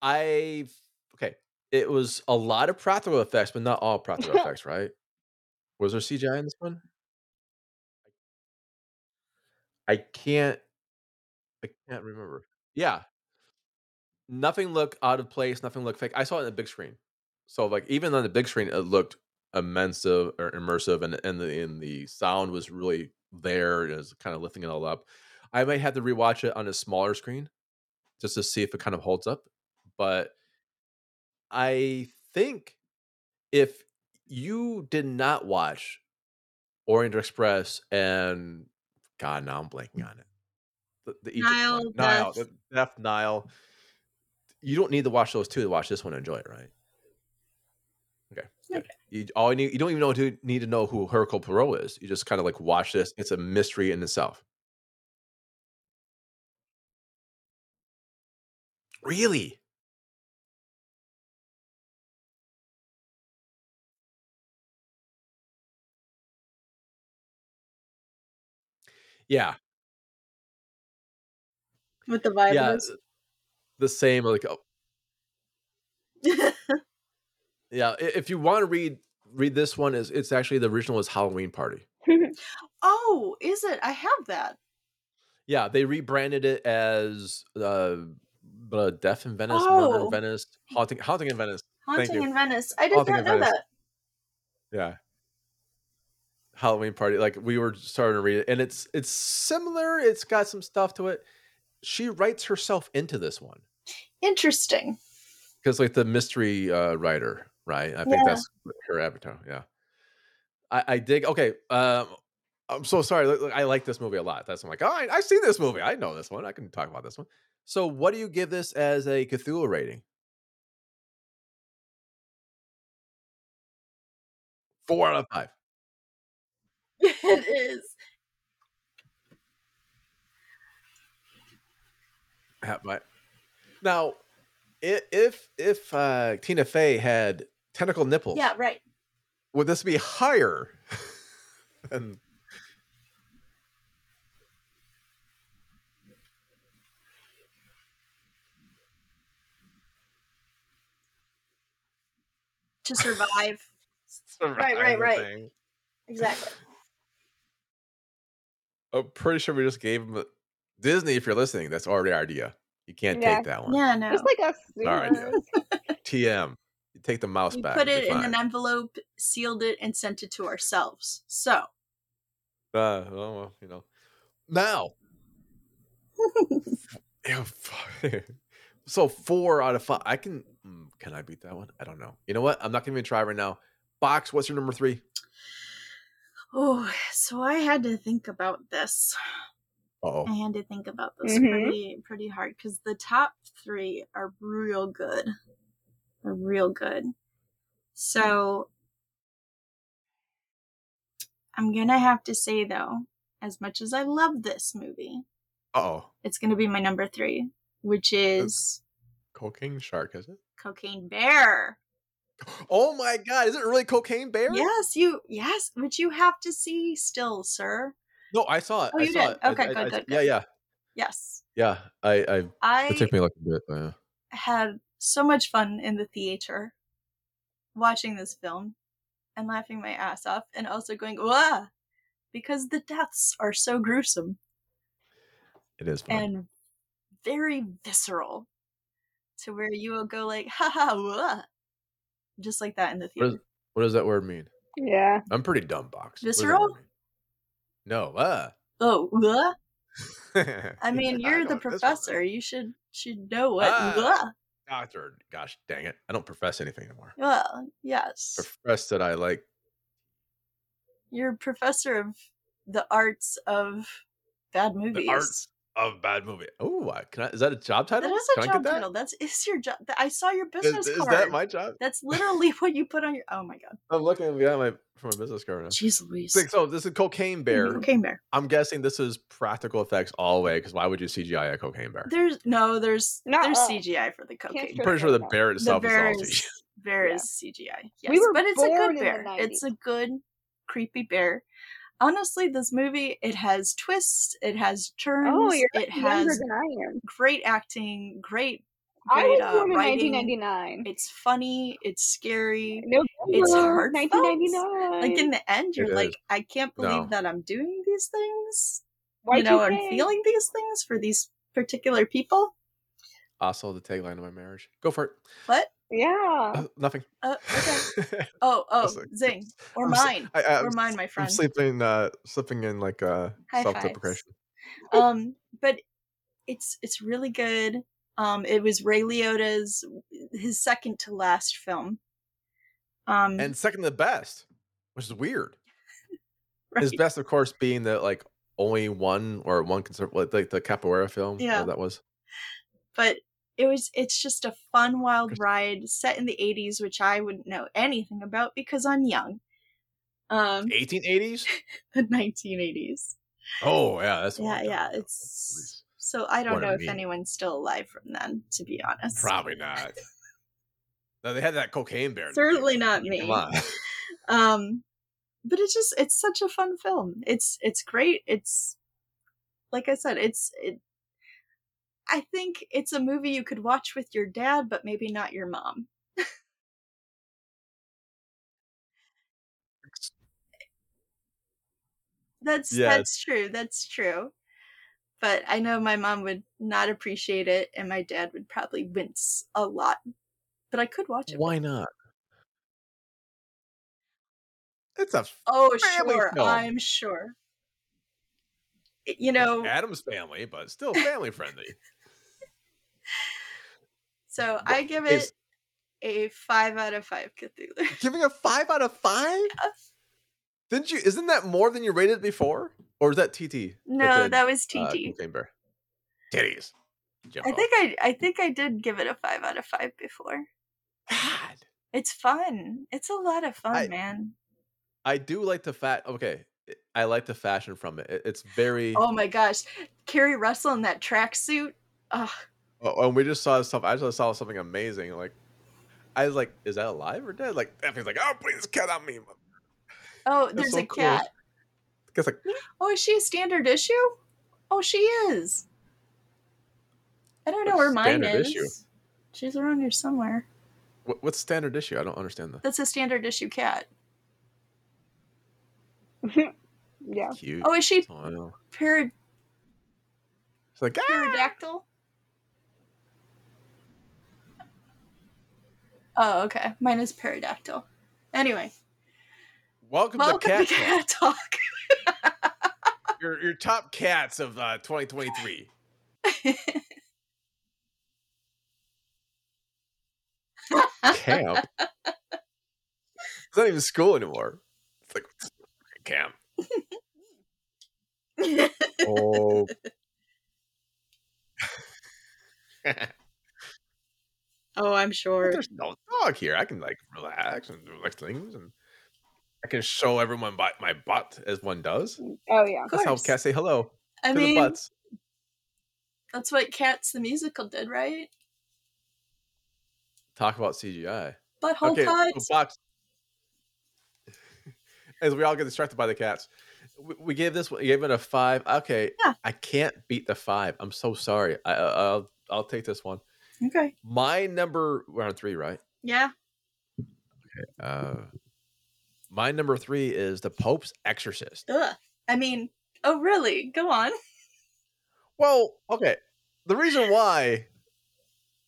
I okay. It was a lot of practical effects, but not all practical effects, right? Was there C G I in this one? I can't. I can't remember. Yeah, nothing looked out of place. Nothing looked fake. I saw it on the big screen, so like even on the big screen, it looked immense or immersive, and and the and the sound was really there. It was kind of lifting it all up. I might have to rewatch it on a smaller screen just to see if it kind of holds up, but I think if you did not watch Orient Express and God, now I'm blanking on it. The, the Egypt Nile, one. Nile, the Death Nile. You don't need to watch those two to watch this one and enjoy it, right? Okay. Okay. You all you need, you don't even know to, need to know who Hercule Poirot is. You just kind of like watch this. It's a mystery in itself. Really? Yeah. With the vibe, yeah, the same like oh. Yeah, if you want to read read this one, is it's actually the original is Halloween Party. Oh, is it? I have that. Yeah, they rebranded it as uh, uh Death in Venice, oh. Murder in Venice, Haunting Haunting in Venice. Haunting in Venice. I did Haunting not know Venice. That. Yeah. Halloween Party. Like we were starting to read it, and it's it's similar. It's got some stuff to it. She writes herself into this one. Interesting. Because like the mystery uh, writer, right? I think yeah. that's her avatar. Yeah. I, I dig. Okay. Um, I'm so sorry. I like this movie a lot. That's I'm like, oh, I, I see this movie. I know this one. I can talk about this one. So what do you give this as a Cthulhu rating? Four out of five. It is. Now, if if uh, Tina Fey had tentacle nipples, yeah, right, would this be higher? than... To survive. survive, right, right, right, thing. Exactly. I'm pretty sure we just gave him. A... Disney, if you're listening, that's already our idea. You can't yeah. take that one. Yeah, no. Just like us. All right. T M. You take the mouse we back. We put it in fine. An envelope, sealed it, and sent it to ourselves. So. Uh, well, you know. Now. So four out of five. I can, can I beat that one? I don't know. You know what? I'm not going to even try right now. Box, what's your number three? Oh, so I had to think about this. Uh-oh. I had to think about this mm-hmm. pretty pretty hard because the top three are real good. They're real good. So I'm going to have to say, though, as much as I love this movie, uh-oh. It's going to be my number three, which is... It's Cocaine Shark, is it? Cocaine Bear. Oh, my God. Is it really Cocaine Bear? Yes, you. Yes, which you have to see still, sir. No, I saw it. Oh, I you saw did. It. Okay, I, good, I, good, I, good. Yeah, yeah. Yes. Yeah, I. I, I it took me like a bit. Yeah. Had so much fun in the theater, watching this film, and laughing my ass off, and also going wah, because the deaths are so gruesome. It is fun. And very visceral, to where you will go like ha ha wah, just like that in the theater. What, is, what does that word mean? Yeah, I'm pretty dumb. Box visceral. No, uh. Oh, uh? I mean, you're I the professor. You should should know what uh, uh. Doctor, gosh dang it. I don't profess anything anymore. Well, yes. Profess that I like. You're a professor of the arts of bad movies. The arts of bad movie. Oh, can I, is that a job title? That is a can job that? Title. That's is your job. I saw your business is, card. Is that my job? That's literally what you put on your. Oh my god! I'm looking behind my from a business card now. Jeez Louise. So this is Cocaine Bear. Mm-hmm. Cocaine Bear. I'm guessing this is practical effects all the way because why would you C G I a Cocaine Bear? There's no, there's not there's all. C G I for the cocaine. I'm pretty sure the bear itself the bear is, is bear yeah. is C G I. Yes, we were but it's a good bear. It's a good creepy bear. Honestly, this movie, it has twists, it has turns, oh, you're it has than I am. Great acting, great, great I was uh, born in writing. nineteen ninety-nine. It's funny, it's scary, no, it's hard. nineteen ninety-nine. Like in the end, you're it like, is. I can't believe no. that I'm doing these things. Y two K. You know, I'm feeling these things for these particular people. Also, the tagline of my marriage. Go for it. What? Yeah. Uh, nothing. Uh, okay. Oh, oh, zing. Or I'm mine. I, I, or mine, my friend. I'm sleeping, uh, slipping in like uh, self-deprecation. Um, but it's it's really good. Um, it was Ray Liotta's, his second to last film. Um, and second to the best, which is weird. Right. His best, of course, being the like only one or one concert, like the, the Capoeira film. Yeah, that was. But it was, it's just a fun, wild ride set in the eighties, which I wouldn't know anything about because I'm young. Um, eighteen eighties? The nineteen eighties. Oh, yeah. That's yeah, yeah. It's so I don't know if anyone's still alive from then, to be honest. Probably not. No, they had that Cocaine Bear. Certainly not me. Come on. Um, but it's just, it's such a fun film. It's, it's great. It's, like I said, it's, it, I think it's a movie you could watch with your dad, but maybe not your mom. That's yes. that's true. That's true. But I know my mom would not appreciate it, and my dad would probably wince a lot. But I could watch it. Why not? It's a oh sure, film. I'm sure. You know, Adam's family, but still family friendly. So what I give it is... a five out of five Cthulhu. Giving a five out of five? Yeah. Didn't you? Isn't that more than you rated before, or was that T T? No, the, that was T T. Uh, chamber. Titties. Jump I think I, I think I did give it a five out of five before. God, it's fun. It's a lot of fun, I, man. I do like the fat. Okay, I like the fashion from it. it it's very. Oh my gosh, Carrie Russell in that tracksuit. Oh, and we just saw stuff. I just saw something amazing. Like, I was like, is that alive or dead? Like, Daphne's like, oh, please cut on me. Oh, there's so a cool. cat. It's like, oh, is she a standard issue? Oh, she is. I don't know where mine is. Issue? She's around here somewhere. What, what's standard issue? I don't understand that. That's a standard issue cat. Yeah. Cute. Oh, is she oh, parad- She's like, ah! Pterodactyl? Oh, okay. Mine is pterodactyl. Anyway. Welcome, Welcome to Cat, to cat Talk. Talk. your your top cats of uh, twenty twenty-three. Camp? It's not even school anymore. It's like camp. Oh. Oh, I'm sure. But there's no dog here. I can like relax and do like things and. I can show everyone my butt as one does. Oh, yeah. That's how cats say hello. I to mean, the butts. That's what Cats the Musical did, right? Talk about C G I. Butthole okay, pods. So box. As we all get distracted by the cats. We, we gave this we gave it a five. Okay. Yeah. I can't beat the five. I'm so sorry. I, I'll, I'll take this one. Okay. My number, we're on three, right? Yeah. Okay. Uh, My number three is The Pope's Exorcist. Ugh. I mean, oh, really? Go on. Well, okay. The reason why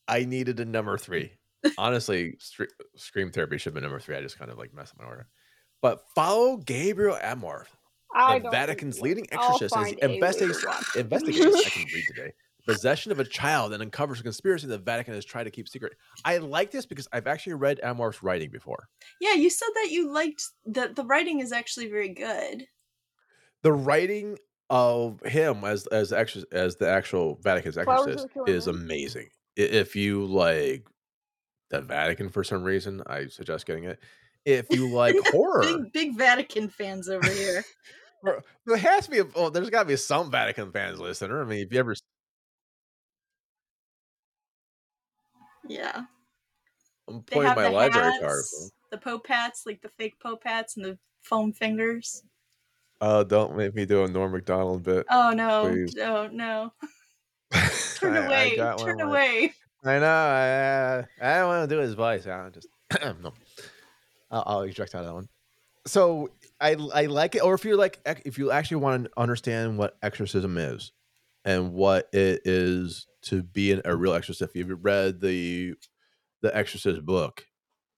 I needed a number three. Honestly, St- Scream Therapy should have been number three. I just kind of like messed up my order. But follow Gabriel Amorth, I the Vatican's leading exorcist, as he investigates, investigates I can read today, possession of a child and uncovers a conspiracy the Vatican has tried to keep secret. I like this because I've actually read Amorth's writing before. Yeah, you said that you liked that the writing is actually very good. The writing of him as as exor- as the actual Vatican's exorcist is amazing. If you like the Vatican for some reason, I suggest getting it. If you like horror, big, big Vatican fans over here. There has to be. A, oh, there's got to be some Vatican fans listener. I mean, if you ever. Yeah, I'm playing my the library hats, card. The Pope hats, like the fake Pope hats, and the foam fingers. Oh, uh, don't make me do a Norm Macdonald bit. Oh no, please. Oh no! Turn I, away! I Turn away! I know. I, I don't want to do his voice. I just no. I'll, I'll extract out of that one. So I I like it. Or if you're like, if you actually want to understand what exorcism is and what it is. To be an, a real exorcist, if you've read the the Exorcist book,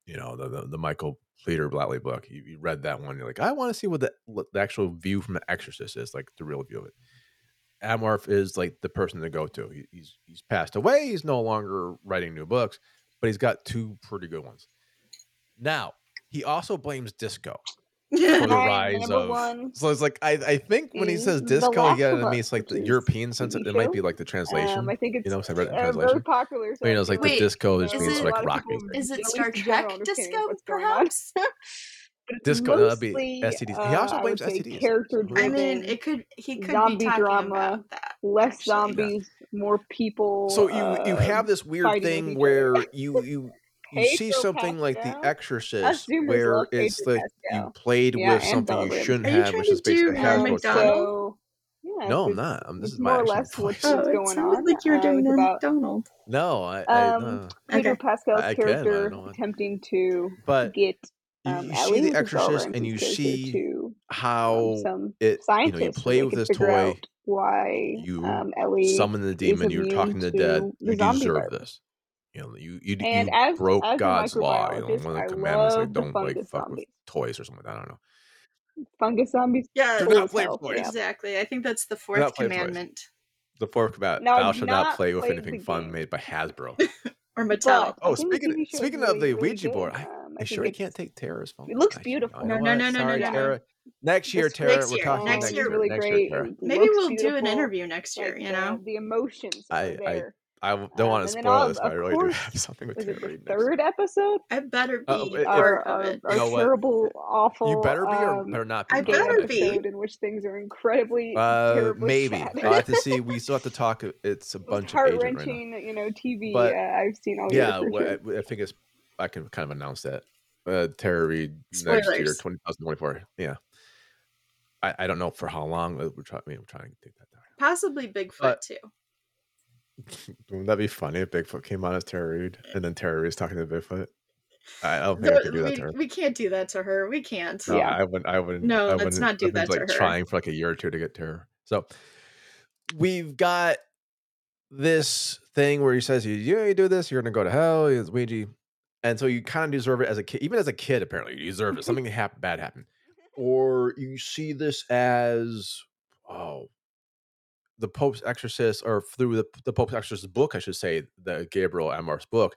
you know, the the, the Michael Pleater Blatley book, you, you read that one, you're like, I want to see what the, what the actual view from the exorcist is, like the real view of it. Amorth is like the person to go to. He, he's he's passed away. He's no longer writing new books, but he's got two pretty good ones. Now, he also blames disco for the rise of. One. So it's like I, I think when he says disco, again, to me, it's like the Jeez. European sense. It might be like the translation. Um, I think it's you know, I read it in translation. Very popular. So you know, it's like wait, the disco is means it, like rock music. Is it Star Trek disco, perhaps? Disco, that'd be S T Ds. Uh, he also blames S T Ds. Character-driven. I mean, it could he could zombie be talking drama, about that. Less actually. Zombies, yeah. More people. So you uh, you have this weird thing where you you, you see something Pascal. Like The Exorcist, where it's like Pascal. You played yeah, with something Dolan. You shouldn't have, which is basically Hasbro. So, yeah, no, I'm not. I'm, this is my actual place. Oh, it sounded like you were doing about Donald. No, I Peter Pascal's character attempting to get. You, you um, see The Exorcist, and you see to, how um, it, you know, you play with this toy, why, you um, summon the demon, you're talking to the dead, you deserve this. You know, you, you, you as, broke as God's law. You know, one of the commandments, like, don't, like, fuck zombies. With toys or something, I don't know. Fungus zombies? Yeah, do not play with toys. Exactly, I think that's the fourth commandment. The fourth commandment, thou shalt not play with anything fun made by Hasbro. Or Metallic. Oh, speaking speaking of the Ouija board, I sure I can't take Tara's phone. It looks beautiful. No, no, no, no, Sorry, no, no. Tara. Next year, Tara. Next year, we're talking next, next year. Really next great. Year, maybe we'll beautiful. Do an interview next year. Like, you know, the emotions. I, I, I don't um, want to spoil this, but I really do have something with Tara. Right third next episode. I better be. Uh, if, our, our, our, our terrible, awful. You better be, or better not be. I better be. In which things are incredibly. Uh, maybe I'll have to see. We still have to talk. It's a bunch of heart wrenching, you know, T V. I've seen all. Yeah, I think it's. I can kind of announce that uh, Tara Reid next year, twenty twenty-four. Yeah, I, I don't know for how long we're trying. I mean, we're trying to take that down. Possibly Bigfoot but, too. Wouldn't that be funny if Bigfoot came on as Tara Reid and then Tara Reid's talking to Bigfoot? I don't think no, I could do we, that to her. We can't do that to her. We can't. No, yeah, I wouldn't. I wouldn't. No, I wouldn't, let's not do that like to her. Trying for like a year or two to get to her. So we've got this thing where he says, "Yeah, you do this, you're gonna go to hell." It's Ouija. And so you kind of deserve it as a kid, even as a kid, apparently you deserve it. Something hap- bad happened. Or you see this as, oh, the Pope's Exorcist, or through the, the Pope's Exorcist book, I should say, the Gabriel Amorth book,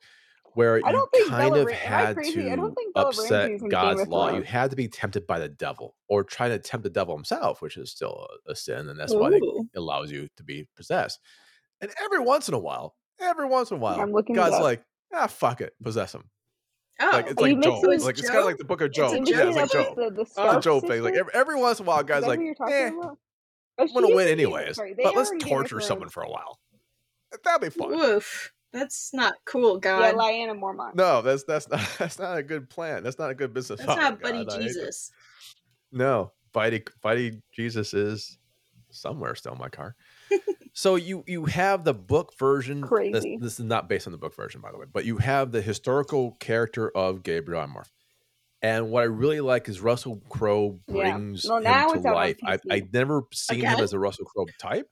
where I you kind Bella of Ram- had to I don't think upset Ramsey's God's law. Love. You had to be tempted by the devil or try to tempt the devil himself, which is still a, a sin. And that's Ooh. Why it allows you to be possessed. And every once in a while, every once in a while, I'm God's like, ah, fuck it, possess him. Oh, like it's like Job. It like Job? It's kind of like the book of Job. It's, yeah, it's like Job. The, the, oh, the Job thing. Like every, every once in a while, guys like, eh, about? I'm gonna win anyways. But let's torture someone for a while. That'd be fun. Woof. That's not cool, God. Yeah, Lyanna Mormont. No, that's that's not that's not a good plan. That's not a good business. That's oh, not Buddy God, Jesus. No, Buddy Buddy Jesus is somewhere still in my car. So you you have the book version. Crazy. This, this is not based on the book version, by the way, but you have the historical character of Gabriel Amorth. And what I really like is Russell Crowe brings yeah. well, now him to life. I've, I've never seen okay. him as a Russell Crowe type.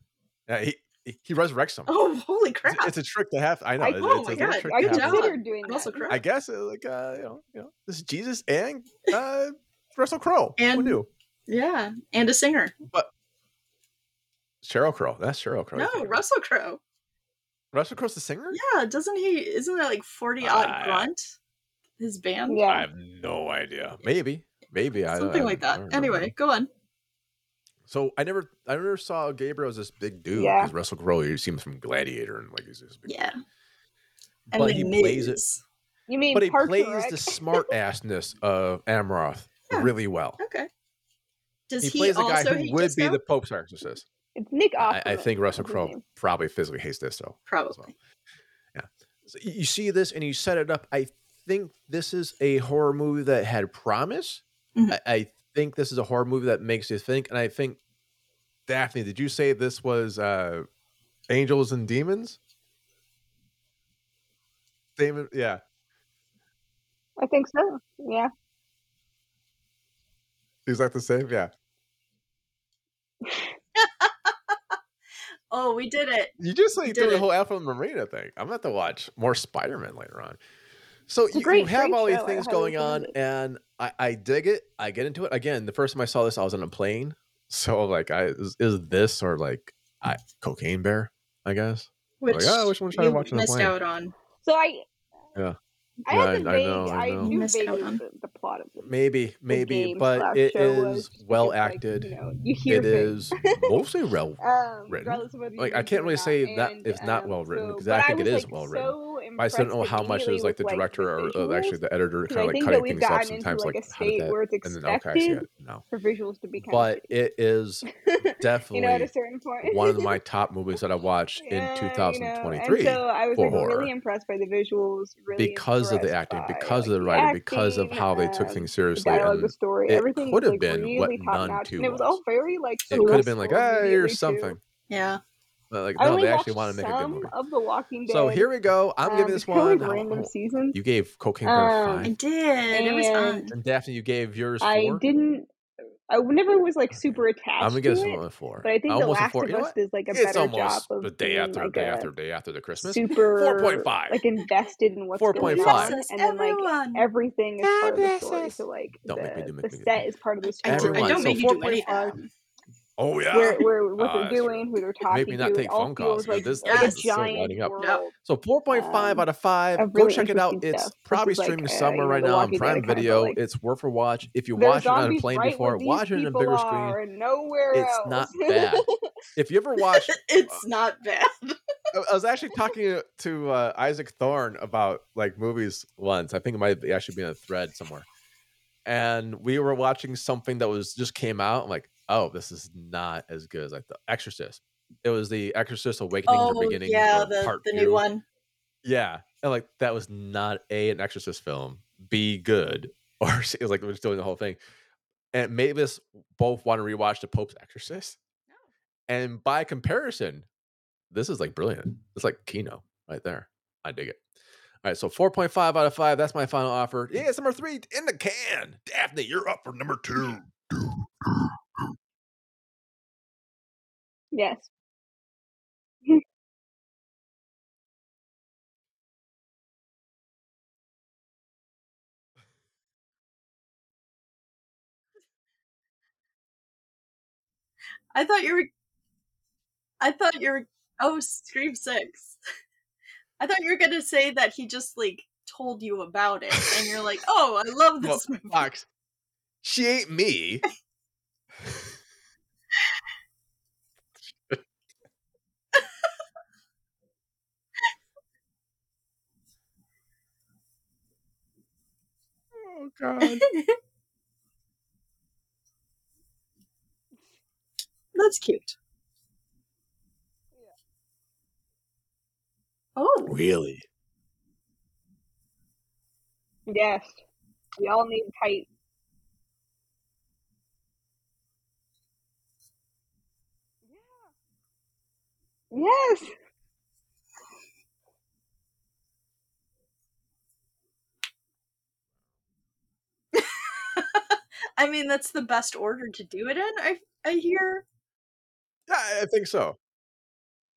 Uh, he, he he resurrects him. Oh, holy crap! It's, it's a trick to have. I know. I, it's, oh it's my a god! I considered doing that. Russell Crowe. I guess it's like uh, you know you know this is Jesus and uh, Russell Crowe. And who knew? Yeah, and a singer. But. Sheryl Crow. That's Sheryl Crow. No, Russell Crowe. Russell Crowe's the singer? Yeah, doesn't he? Isn't that like forty odd uh, Grunt? His band? Yeah. I have no idea. Maybe. Maybe. Something I Something like that. Anyway, go on. So I never I never saw Gabriel as this big dude because yeah. Russell Crowe, you see him from Gladiator and like he's this big yeah. dude. And but he news. Plays it. You mean but he Park plays Rick? The smart assness of Amorth yeah. really well. Okay. Does he, he plays also a guy who would be now? The Pope's Exorcist? It's Nick Offerman. I, I think Russell Crowe probably physically hates this, though. Probably. Well. Yeah. So you see this and you set it up. I think this is a horror movie that had promise. Mm-hmm. I, I think this is a horror movie that makes you think. And I think, Daphne, did you say this was uh, Angels and Demons? Demon, yeah. I think so. Yeah. Is that the same? Yeah. Oh, we did it. You just like did the whole Alfred Molina thing. I'm going to have to watch more Spider-Man later on. So you, great, you have all these show. Things going on, and I, I dig it. I get into it. Again, the first time I saw this, I was on a plane. So like, I is, is this or like I, Cocaine Bear, I guess. Which like, oh, which one should I watch on the plane? Missed out on. So I. Yeah. I, yeah, I, vague, I know. I, know. I knew vaguely the, the plot of it. Maybe, maybe, but it is well acted. Like, you know, you hear it is mostly well um, written. Like I can't really say and, that it's um, not well written because so, I think it is like, well written. So I just don't know how much it was like the director or uh, actually the editor kind of like cutting things up sometimes. Like, like a state how did that? Where it's expected for visuals to be. But it is definitely one of my top movies that I watched in two thousand twenty-three. So I was really impressed by the visuals, because. Of the acting, because of the writing, acting, because of how they took things seriously, the dialogue, and the story, it everything could have like been really what none too. It was all very like it could have been like ah, hey, or something. Yeah, but like no, they actually want to make a good movie. Of The Walking Dead. So here we go. I'm um, giving this one. Random oh, seasons. You gave Cocaine Bear um, five. I did. It was fun. And Daphne, you gave yours. Four? I didn't. I never was like super attached. I'm gonna give this one a four. But I think almost The Last of Us is like a it's better job of the day after like day after day after the Christmas. Super four point five. Like invested in what's four going five. On, and then like everyone. Everything is part of the story. So like don't the, make me do, make the me set do. Is part of the story. Everyone. I don't so make you do anything. Oh yeah, where, where, what uh, they're doing, who they're talking to. Make me not take phone calls. Like, this like is so lighting up. No. So four point five um, out of five. Really go check it out. Stuff. It's probably this streaming like, somewhere uh, right now on Prime Video. Like, it's worth a watch. If you watch it on a plane right before, watch it on a bigger screen. It's else. Not bad. If you ever watch, it's uh, not bad. I was actually talking to uh, Isaac Thorne about like movies once. I think it might actually be in a thread somewhere, and we were watching something that was just came out. I'm like. Oh, this is not as good as I thought. Exorcist. It was the Exorcist Awakening oh, or Beginning. Yeah, the, part the new two. One. Yeah. And like that was not A, an Exorcist film, B, good. Or it was like we're just doing the whole thing. And it made us both want to rewatch The Pope's Exorcist. No. And by comparison, this is like brilliant. It's like Kino right there. I dig it. All right, so four point five out of five. That's my final offer. Yeah, it's number three in the can. Daphne, you're up for number two. Yes. I thought you were. I thought you were. Oh, Scream Six. I thought you were gonna say that he just like told you about it, and you're like, "Oh, I love this well, movie." Fox, she ain't me. Oh God! That's cute. Yeah. Oh, really? Yes, we all need tight. Yeah. Yes. I mean, that's the best order to do it in, I I hear. Yeah, I think so.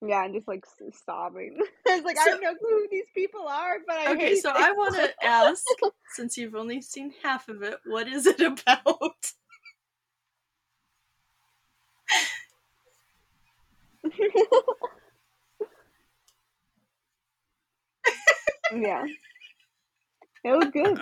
Yeah, and just, like, sobbing. It's like, so, I don't know who these people are, but I okay, hate so them. I want to ask, since you've only seen half of it, what is it about? Yeah. It was good.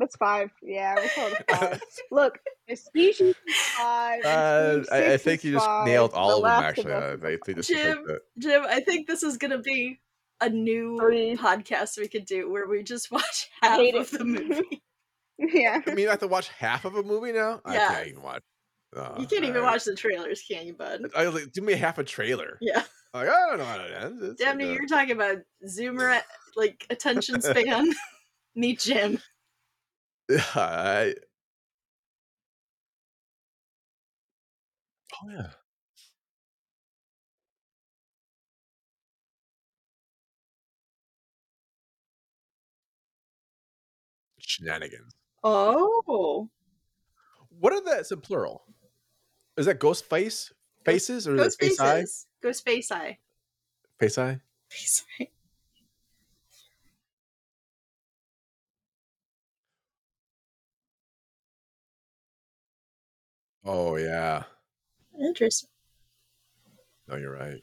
That's five. Yeah, we call it five. Look, the Species is five. Uh, I, I think you just five. Nailed all the of them, actually. Of them. Jim, Jim, I think this is going to be a new Three. Podcast we could do where we just watch half Hate of it. The movie. Yeah. I mean, I have to watch half of a movie now? Yeah. I can't even watch. Oh, you can't even right. watch the trailers, can you, bud? I was like, do me half a trailer. Yeah. Like, I don't know how to end. It's Damn, like a... you're talking about Zoomer, like, attention span. Meet Jim. Yeah, I... Oh yeah. Shenanigans. Oh. What are the? It's in plural. Is that ghost face faces or ghost face eye? Ghost face eye. Face eye. Face eye. Oh yeah. Interesting. No, you're right.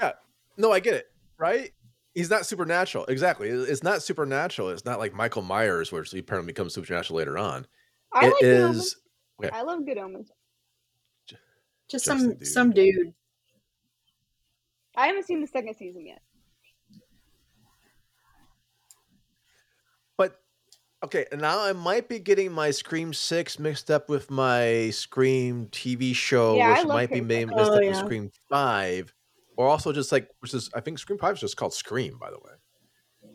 Yeah. No, I get it. Right? He's not supernatural. Exactly. It- It's not supernatural. It's not like Michael Myers, where he apparently becomes supernatural later on. I It like Good Omens. is. Okay, I love Good Omens. J- Just just the some dude. some dude. I haven't seen the second season yet. But okay, and now I might be getting my Scream six mixed up with my Scream T V show, Yeah, I which love might be Scream made six. mixed Oh up with yeah. Scream five, or also just like which is I think Scream five is just called Scream, by the way.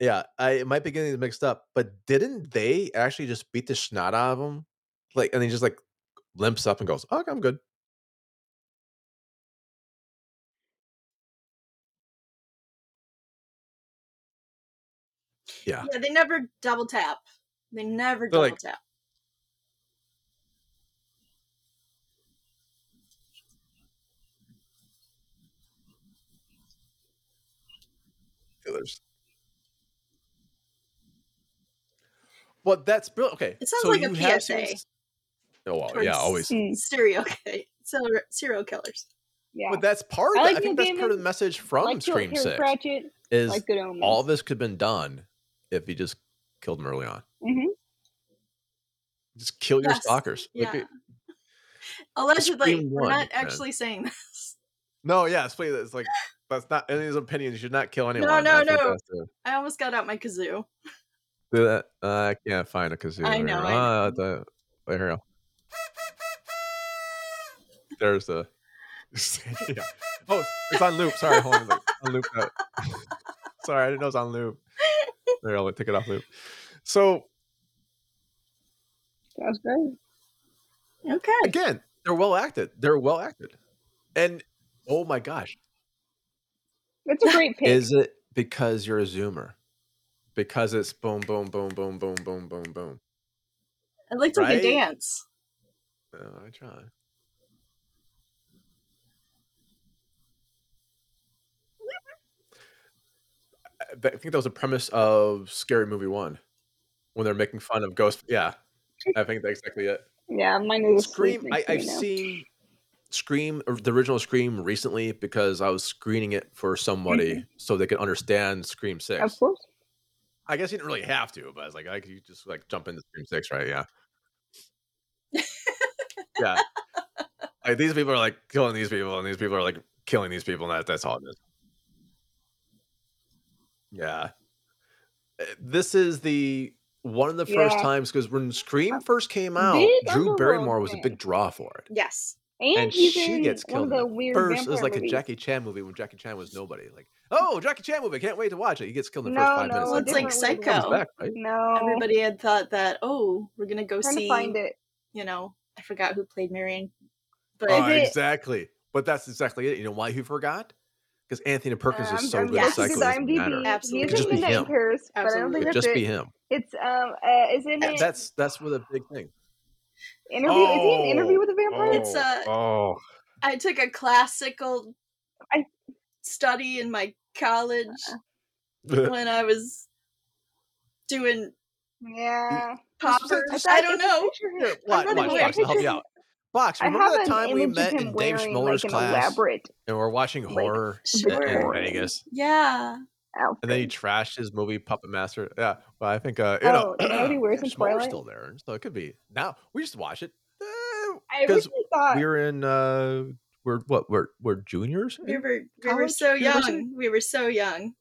Yeah, I it might be getting it mixed up, but didn't they actually just beat the snot out of him? Like, and he just like limps up and goes, "Oh, I'm good." Yeah, Yeah, they never double tap. They never they're double like, tap. "Killers." Well, that's brilliant. Okay, It sounds so like you a have seen. P S A s- Oh, well, towards yeah, always. Mm. serial ki- serial serial killers. Yeah. But that's part I of the, like I Neil think that's part of the Gaiman. message I from like Gil- Scream Terry six Pratchett. I is like Good Omens. all this could have been done if you just killed him early on. hmm Just kill your Yes. stalkers. Like, Yeah. it- Allegedly, Scream we're one, not man. actually saying this. No, yeah, it's funny that it's like that's not in his opinion. You should not kill No, anyone. I no, think no. that's the, I almost got out my kazoo. do that. Uh, I can't find a kazoo. I know, I know. Uh, the, wait, here. There's the. yeah. Oh, it's on loop. Sorry, hold on. Like, on loop. Now. Sorry, I didn't know it was on loop. There, I'll take it off loop. So That was great. Okay. again, they're well acted. They're well acted, and oh my gosh, That's a great pick. is it because you're a Zoomer? Because it's boom, boom, boom, boom, boom, boom, boom, boom. I'd like to Right? dance. Oh, I try. I I think that was a premise of Scary Movie One when they're making fun of Ghost. Yeah, I think that's exactly it. Yeah, mine is asleep Scream. next I, to me I've now. seen Scream, or the original Scream, recently because I was screening it for somebody so they could understand Scream Of Six. course. I guess you didn't really have to, but I was like, I could just like jump into Scream Six, right? Yeah, yeah. Like these people are like killing these people, and these people are like killing these people, and that, that's all it is. Yeah. Uh, This is the one of the first Yeah. times because when Scream first came out, Big Drew underworld Barrymore was a big thing. draw for it, Yes. And and he's she in gets one of killed in the it. weird First, it was vampire like a movies. Jackie Chan movie when Jackie Chan was nobody. Like, oh, Jackie Chan movie, can't wait to watch it. He gets killed in the first No, five minutes. no, Well, a it's That's it. like different one. He comes Psycho. back, right? No. Everybody had thought that, oh, we're gonna go Trying to see, find it. you know, I forgot who played Marion, but Is Oh, it? exactly. But that's exactly it. You know why he forgot? Because Anthony Perkins is Um, so I'm good at looking at Yes. his psycho, it doesn't matter. IMDb. He Absolutely. It could is just in be The Night in him. Paris, but I don't Absolutely. think It that's just be it. him. It's um, uh, isn't That- it That's that's what a big thing. interview? Is he an interview Oh, with a vampire? It's, oh, uh, oh. I took a classical I- study in my college when I was doing Yeah. It's just like- I poppers. I thought don't it's a know. picture of him. Watch, not watch, aware. Box. I'll help you out. Box, I remember have that an time we image of met him in Dave wearing Schmoller's like an class elaborate and we're watching like horror i- in Sure. Vegas, Yeah. and then he outfit. trashed his movie Puppet Master. Yeah, well, I think uh, you know, Oh, is that what he wears in Schmoller's Twilight? still there, so it could be now. We just watch it I because originally thought we were in uh, we're what we're we're juniors. We in- were we were College? so University? young. We were so young.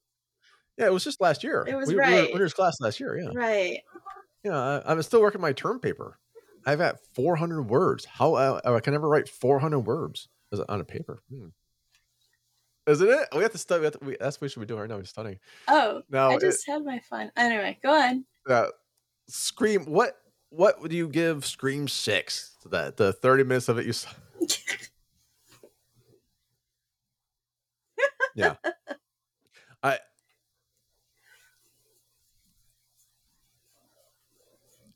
Yeah, it was just last year. It was we, we were right. winners class last year. Yeah, Right. yeah. I, I'm still working my term paper. I've got four hundred words. How uh, I can never write four hundred words as- on a paper. Hmm. Isn't it? We have to study. We have to, we, that's what we should be doing right now. We're studying. Oh, Now, I it- just had my fun. Anyway, go on. uh, Scream. What what would you give Scream Six? That the thirty minutes of it you saw. Yeah. I.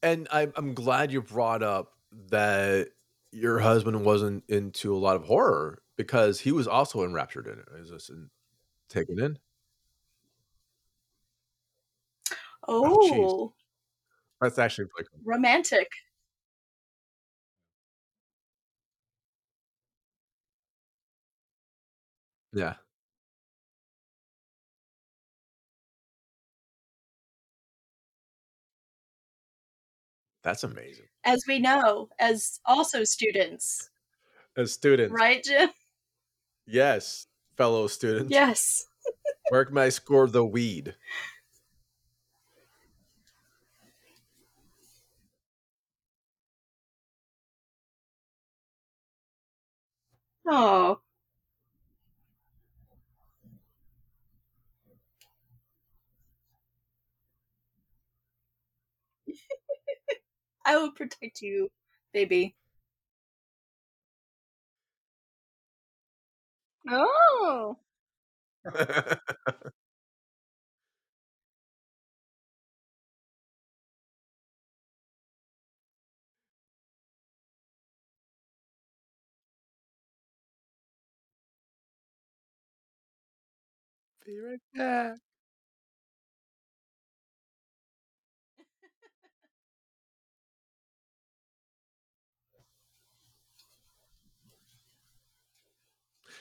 And I, I'm glad you brought up that your husband wasn't into a lot of horror, because he was also enraptured in it. Is this in, taken in? Oh, oh that's actually like romantic. Yeah. That's amazing. As we know, as also students. As students. Right, Jim? Yes, fellow students. Yes. Where can I score the weed? Oh. I will protect you, baby. Oh. Be right back.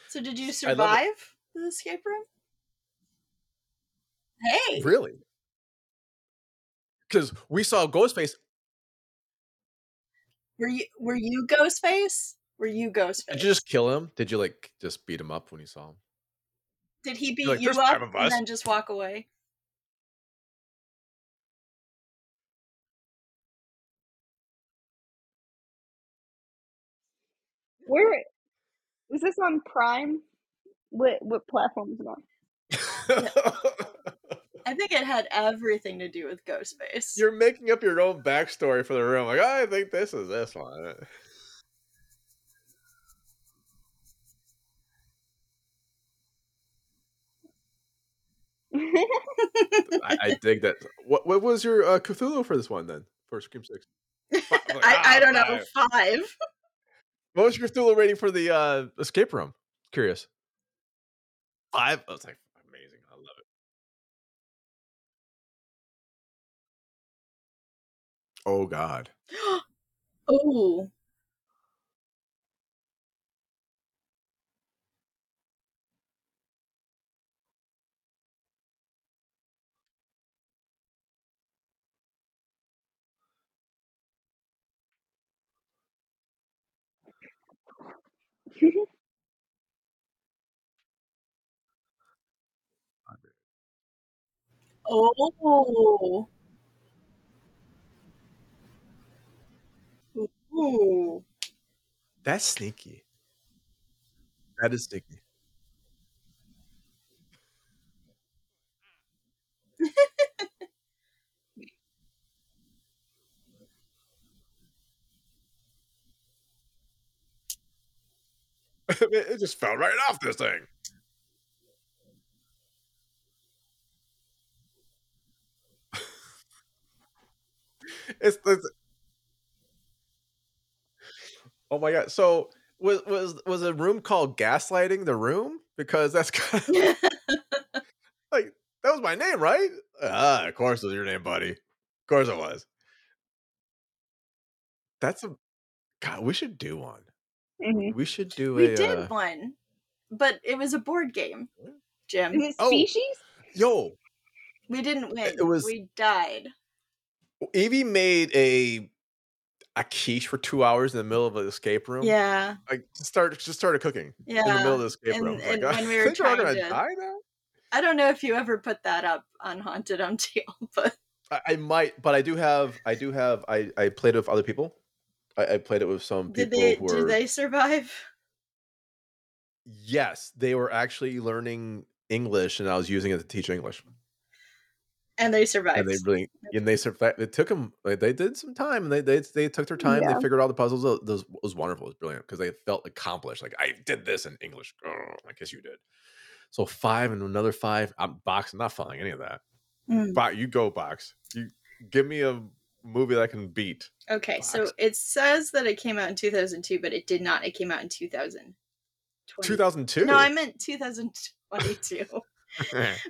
So did you survive the escape room? Hey. Really? Because we saw Ghostface. Were you were you Ghostface? Were you Ghostface? Did you just kill him? Did you like just beat him up when you saw him? Did he beat like, you up and then just walk away? Where was this on Prime? What what platform is it on? Yeah. I think it had everything to do with Ghostface. You're making up your own backstory for the room. Like, oh, I think this is this one. I, I dig that. What what was your uh, Cthulhu for this one then? For Scream Six? Five, like, I, ah, I don't five. know. Five. What was your Cthulhu rating for the uh, escape room? Curious. Five. I was like, amazing. I love it. Oh, God. Oh. Oh. Ooh. That's sneaky. That is sneaky. It just fell right off this thing. It's, it's oh my god! So was was was a room called Gaslighting the Room, because that's kind of like, like that was my name, right? Ah, of course it was your name, buddy. Of course it was. That's a god. We should do one. Mm-hmm. We should do. We a, did uh, one, but it was a board game, Jim. Is it Species? Oh, yo, we didn't win. It was, we died. Evie made a a quiche for two hours in the middle of an escape room. Yeah, like start just started cooking. Yeah, in the middle of the escape and, room. And like, when we were trying to die now? I don't know if you ever put that up on Haunted M T L, but I, I might. But I do have. I do have. I I played it with other people. I, I played it with some people. Did they, who were, did they survive? Yes, they were actually learning English, and I was using it to teach English. And they survived. And they really, and they survived. It took them. Like, they did some time. And they they they took their time. Yeah. They figured out the puzzles. It was, it was wonderful. It was brilliant because they felt accomplished. Like, I did this in English. Oh, I guess you did. So five and another five. I'm Box, I'm not following any of that. Mm. Box, you go, Box. You give me a movie that I can beat. Okay, Box. So it says that it came out in two thousand two, but it did not. It came out in two thousand. two thousand two? No, I meant two thousand twenty-two.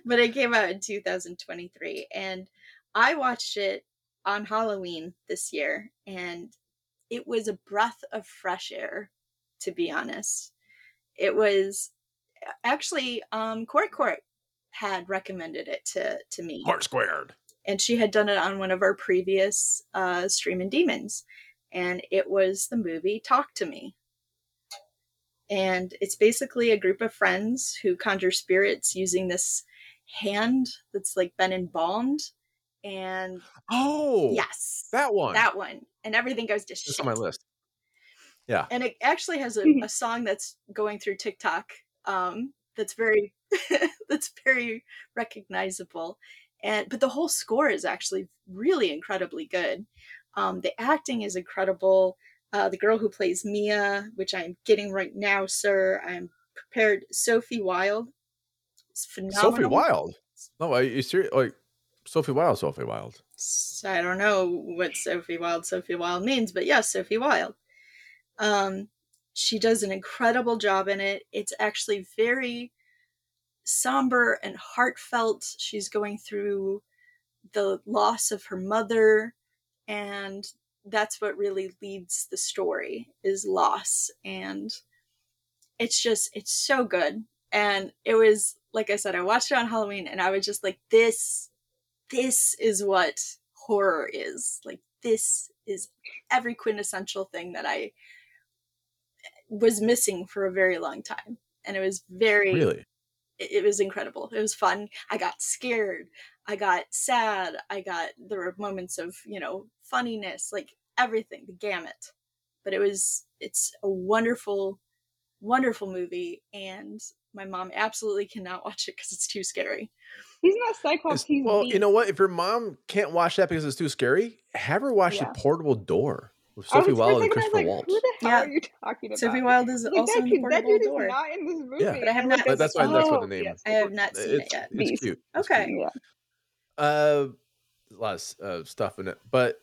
But it came out in two thousand twenty-three. And I watched it on Halloween this year, and it was a breath of fresh air, to be honest. It was actually um Court Court had recommended it to to me. Court Squared. And she had done it on one of our previous uh Streaming Demons. And it was the movie Talk to Me. And it's basically a group of friends who conjure spirits using this hand that's like been embalmed. And oh, yes, that one, that one, and everything goes to shit. It's on my list. Yeah, and it actually has a, a song that's going through TikTok. Um, that's very that's very recognizable, and but the whole score is actually really incredibly good. Um, the acting is incredible. Uh, the girl who plays Mia, which I'm getting right now, sir, I'm prepared. Sophie Wilde, is phenomenal. Sophie Wilde. No, are you serious? Like. Sophie Wilde, Sophie Wilde. I don't know what Sophie Wilde, Sophie Wilde means, but yes, Sophie Wilde. Um, she does an incredible job in it. It's actually very somber and heartfelt. She's going through the loss of her mother, and that's what really leads the story, is loss. And it's just, it's so good. And it was, like I said, I watched it on Halloween, and I was just like, this... This is what horror is. Like, this is every quintessential thing that I was missing for a very long time. And it was very, really? it, it was incredible. It was fun. I got scared. I got sad. I got, there were moments of, you know, funniness, like everything, the gamut. But it was, it's a wonderful, wonderful movie. And my mom absolutely cannot watch it because it's too scary. He's not Cyclops. He's well, mean. You know what? If your mom can't watch that because it's too scary, have her watch yeah. The Portable Door with Sophie Wilde and Christopher like, Waltz. Who the hell yeah. are you talking about? Sophie Wilde is like, also that, in The Portable that dude Door. Is not in this movie. Yeah. But I have not. But that's why. That's what the name yes. is. I have not seen it's, it yet. It's cute. Okay. It's cute. Yeah. Uh, a lot of uh, stuff in it, but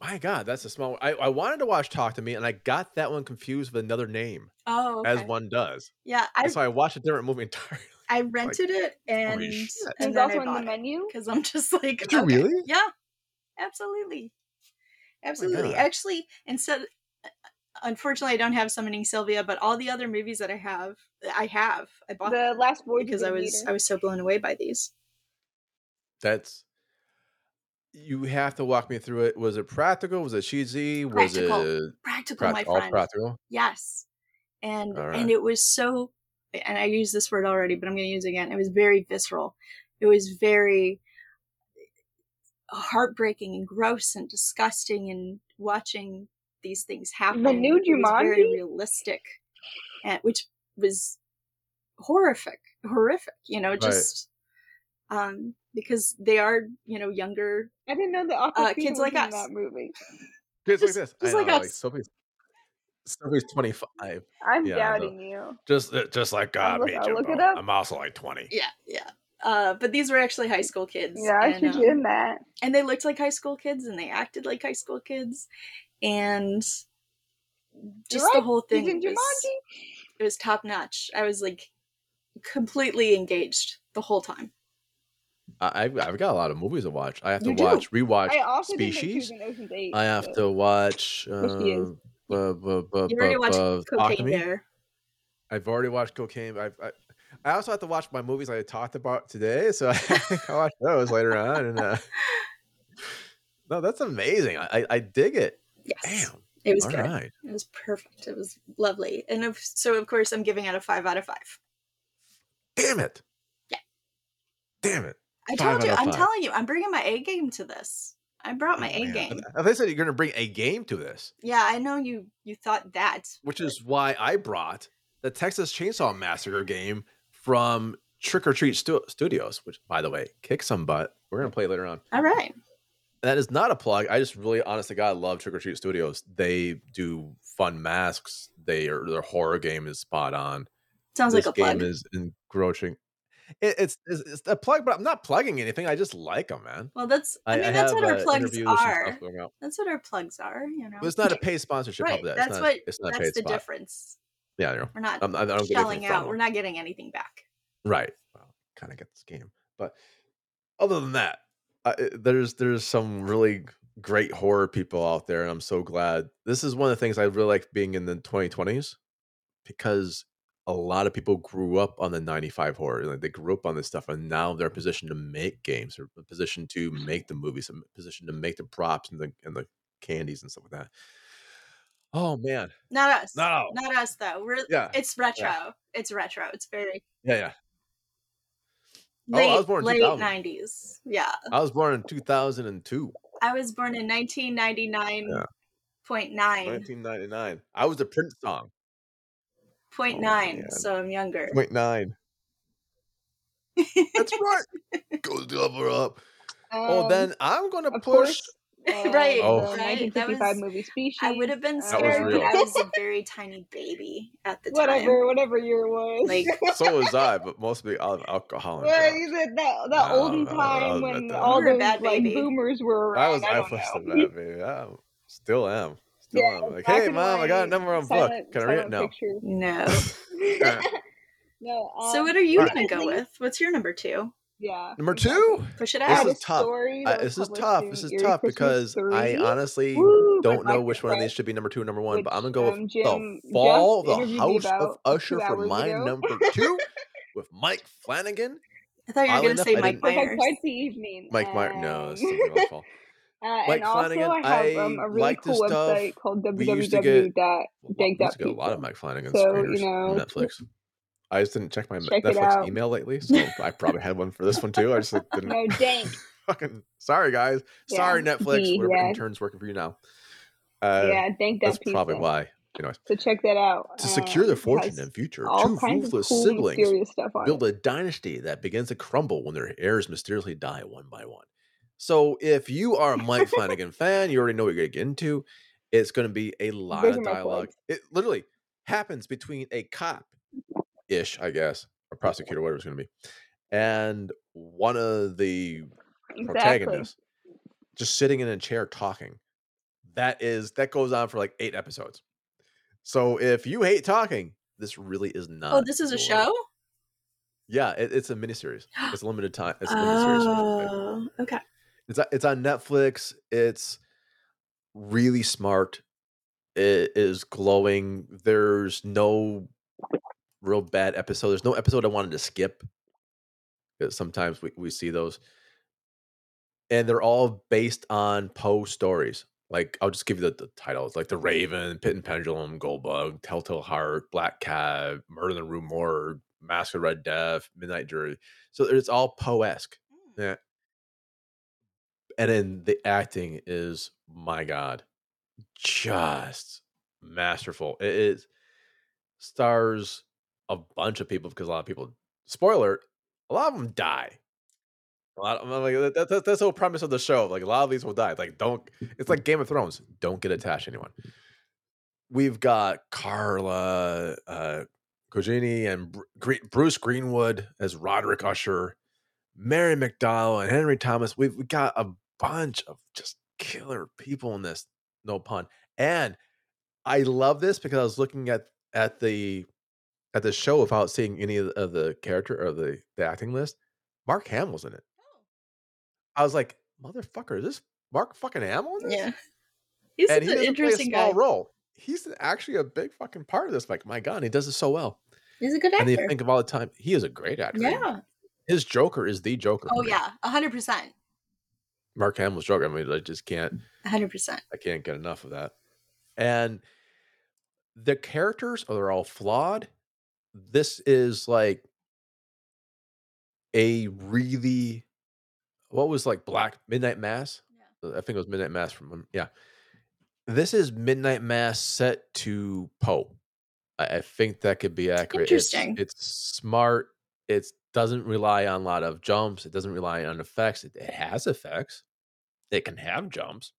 my God, that's a small one. I, I wanted to watch Talk to Me, and I got that one confused with another name. Oh, okay. As one does. Yeah. I, so I watched a different movie entirely. I rented like, it and it's also on the menu because I'm just like, did you okay. really? Yeah, absolutely, absolutely. Oh actually, instead, unfortunately, I don't have Summoning Sylvia, but all the other movies that I have, I have. I bought The Last Voyage because I was I was so blown away by these. That's you have to walk me through it. Was it practical? Was it cheesy? Was practical. it practical? Practical, my friend. All practical. Yes, and right. and it was so. And I used this word already, but I'm going to use it again. It was very visceral. It was very heartbreaking and gross and disgusting. And watching these things happen, the new Jumanji, was very realistic, and which was horrific, horrific. You know, just right. um, because they are, you know, younger. I didn't know the uh, kids like us. That movie. Kids just, like this. Just I know, like us. Like, so Sophie's twenty-five. I'm yeah, doubting so. you. Just just like God, uh, me, Jimbo. Look it up. I'm also like twenty. Yeah, yeah. Uh, but these were actually high school kids. Yeah, I should do um, that. And they looked like high school kids, and they acted like high school kids. And just right. the whole thing. It was, it was top notch. I was like completely engaged the whole time. I, I've got a lot of movies to watch. I have to you watch, do. rewatch I also Species. eight, I have so. to watch... Um, Uh, uh, uh, You've already uh, watched uh, Cocaine Bear. I've already watched Cocaine. I've, I I also have to watch my movies I talked about today, so I think I'll watch those later on. And uh, no, that's amazing. I, I dig it. Yes, damn, it was all good. Right. It was perfect. It was lovely. And if, so, of course, I'm giving it a five out of five. Damn it! Yeah. Damn it! I five told you. I'm five. telling you. I'm bringing my A game to this. I brought my oh, A man. game. I said you're going to bring a game to this. Yeah, I know you you thought that. Which but... is why I brought the Texas Chainsaw Massacre game from Trick or Treat Stu- Studios, which, by the way, kicks some butt. We're going to play later on. All right. That is not a plug. I just really, honest to God, love Trick or Treat Studios. They do fun masks. They are, their horror game is spot on. Sounds this like a plug. This game is encroaching. it, it's, it's it's a plug, but I'm not plugging anything. I just like them, man. Well, that's I, I mean I that's have, what our uh, plugs are. That's what our plugs are. You know, well, it's not a pay sponsorship. Right. That. That's it's not, what. It's not that's the spot. difference. Yeah, you know, we're not I'm, I don't shelling out. We're not getting anything back. Right. Well, kind of get this game, but other than that, uh, there's there's some really great horror people out there, and I'm so glad. This is one of the things I really like being in the twenty twenties, because a lot of people grew up on the ninety-five horror. Like, they grew up on this stuff, and now they're in a position to make games, or a position to make the movies, a position to make the props and the and the candies and stuff like that. Oh man, not us, no, not us though. We're yeah. it's retro, yeah. it's retro, it's very yeah, yeah. Late, oh, I was born in late nineties. Yeah, I was born in two thousand two. I was born in nineteen ninety-nine point nine. Yeah. nineteen ninety-nine. I was a Prince song. Point oh, nine, man. So I'm younger. Point nine. That's right. Go double up. Um, oh, then I'm gonna push. Uh, right. Oh. nineteen fifty-five that was, movie Species. I would have been scared, but I was a very tiny baby at the whatever, time. Whatever, whatever year it was. Like, so was I, but mostly of alcohol. Well, you said that that no, olden no, time no, when all the like baby. boomers were around. I was I, I was the bad baby. I still am. Still yeah, am. Like, hey mom, I got a number on book. Can I read it? No. Picture. No. no um, so what are you right. gonna go with? What's your number two? Yeah. Number two? Push it out. This is tough. I, this is tough. This is tough because three. I honestly Woo, don't know which one of these should be number two and number one, which, but I'm going to go with um, Jim, The Fall of the House of Usher for my ago. number two with Mike Flanagan. I thought you were going to say I Mike Myers. Quite the evening. Mike Myers. No, it's my fault. Uh, Mike and Flanagan, also I have um, a really like cool website called www dot dig dot people. We get a lot of Mike Flanagan screeners on Netflix. I just didn't check my check Netflix email lately, so I probably had one for this one too. I just like, didn't. No, dang. Fucking sorry, guys. Yeah. Sorry, Netflix. Yeah. Whatever intern's working for you now. Uh, yeah, thank that That's people. probably why. Anyways, so check that out. To secure their fortune and future, two ruthless cool, siblings build a dynasty that begins to crumble when their heirs mysteriously die one by one. So if you are a Mike Flanagan fan, you already know what you're going to get into. It's going to be a lot Those of dialogue. It literally happens between a cop ish, I guess, or prosecutor, whatever it's going to be, and one of the exactly. protagonists just sitting in a chair talking. That is that goes on for like eight episodes. So if you hate talking, this really is not. Oh, this is a cool. show? Yeah, it, it's a miniseries. It's a limited time. It's a limited oh, series. Okay. It's it's on Netflix. It's really smart. It is glowing. There's no real bad episode. There's no episode I wanted to skip. Sometimes we, we see those. And they're all based on Poe stories. Like, I'll just give you the, the titles. Like The Raven, Pit and Pendulum, Goldbug, Telltale Heart, Black Cat, Murder in the Rue Morgue, Mask of Red Death, Midnight Jury. So it's all Poe-esque. Mm. Yeah. And then the acting is, my God, just masterful. It is stars a bunch of people because a lot of people, spoiler, a lot of them die. A lot of them, like, that, that, that's the whole premise of the show. Like, a lot of these will die. Like, don't, it's like Game of Thrones. Don't get attached to anyone. We've got Carla uh, Cugini and Br- Bruce Greenwood as Roderick Usher, Mary McDowell and Henry Thomas. We've, we've got a bunch of just killer people in this, no pun. And I love this because I was looking at, at the At the show without seeing any of the character or the, the acting list. Mark Hamill's in it. Oh. I was like, motherfucker, is this Mark fucking Hamill in this? Yeah. He's and an he interesting play a small guy. Role. He's actually a big fucking part of this. Like, my God, he does it so well. He's a good actor. And you think of all the time, he is a great actor. Yeah. His Joker is the Joker. Oh, yeah. one hundred percent. Mark Hamill's Joker. I mean, I just can't. one hundred percent. I can't get enough of that. And the characters, oh, they're all flawed. This is like a really, what was like Black Midnight Mass? Yeah. I think it was Midnight Mass from, yeah. This is Midnight Mass set to Poe. I, I think that could be accurate. Interesting. It's, it's smart. It doesn't rely on a lot of jumps. It doesn't rely on effects. It, it has effects. It can have jumps,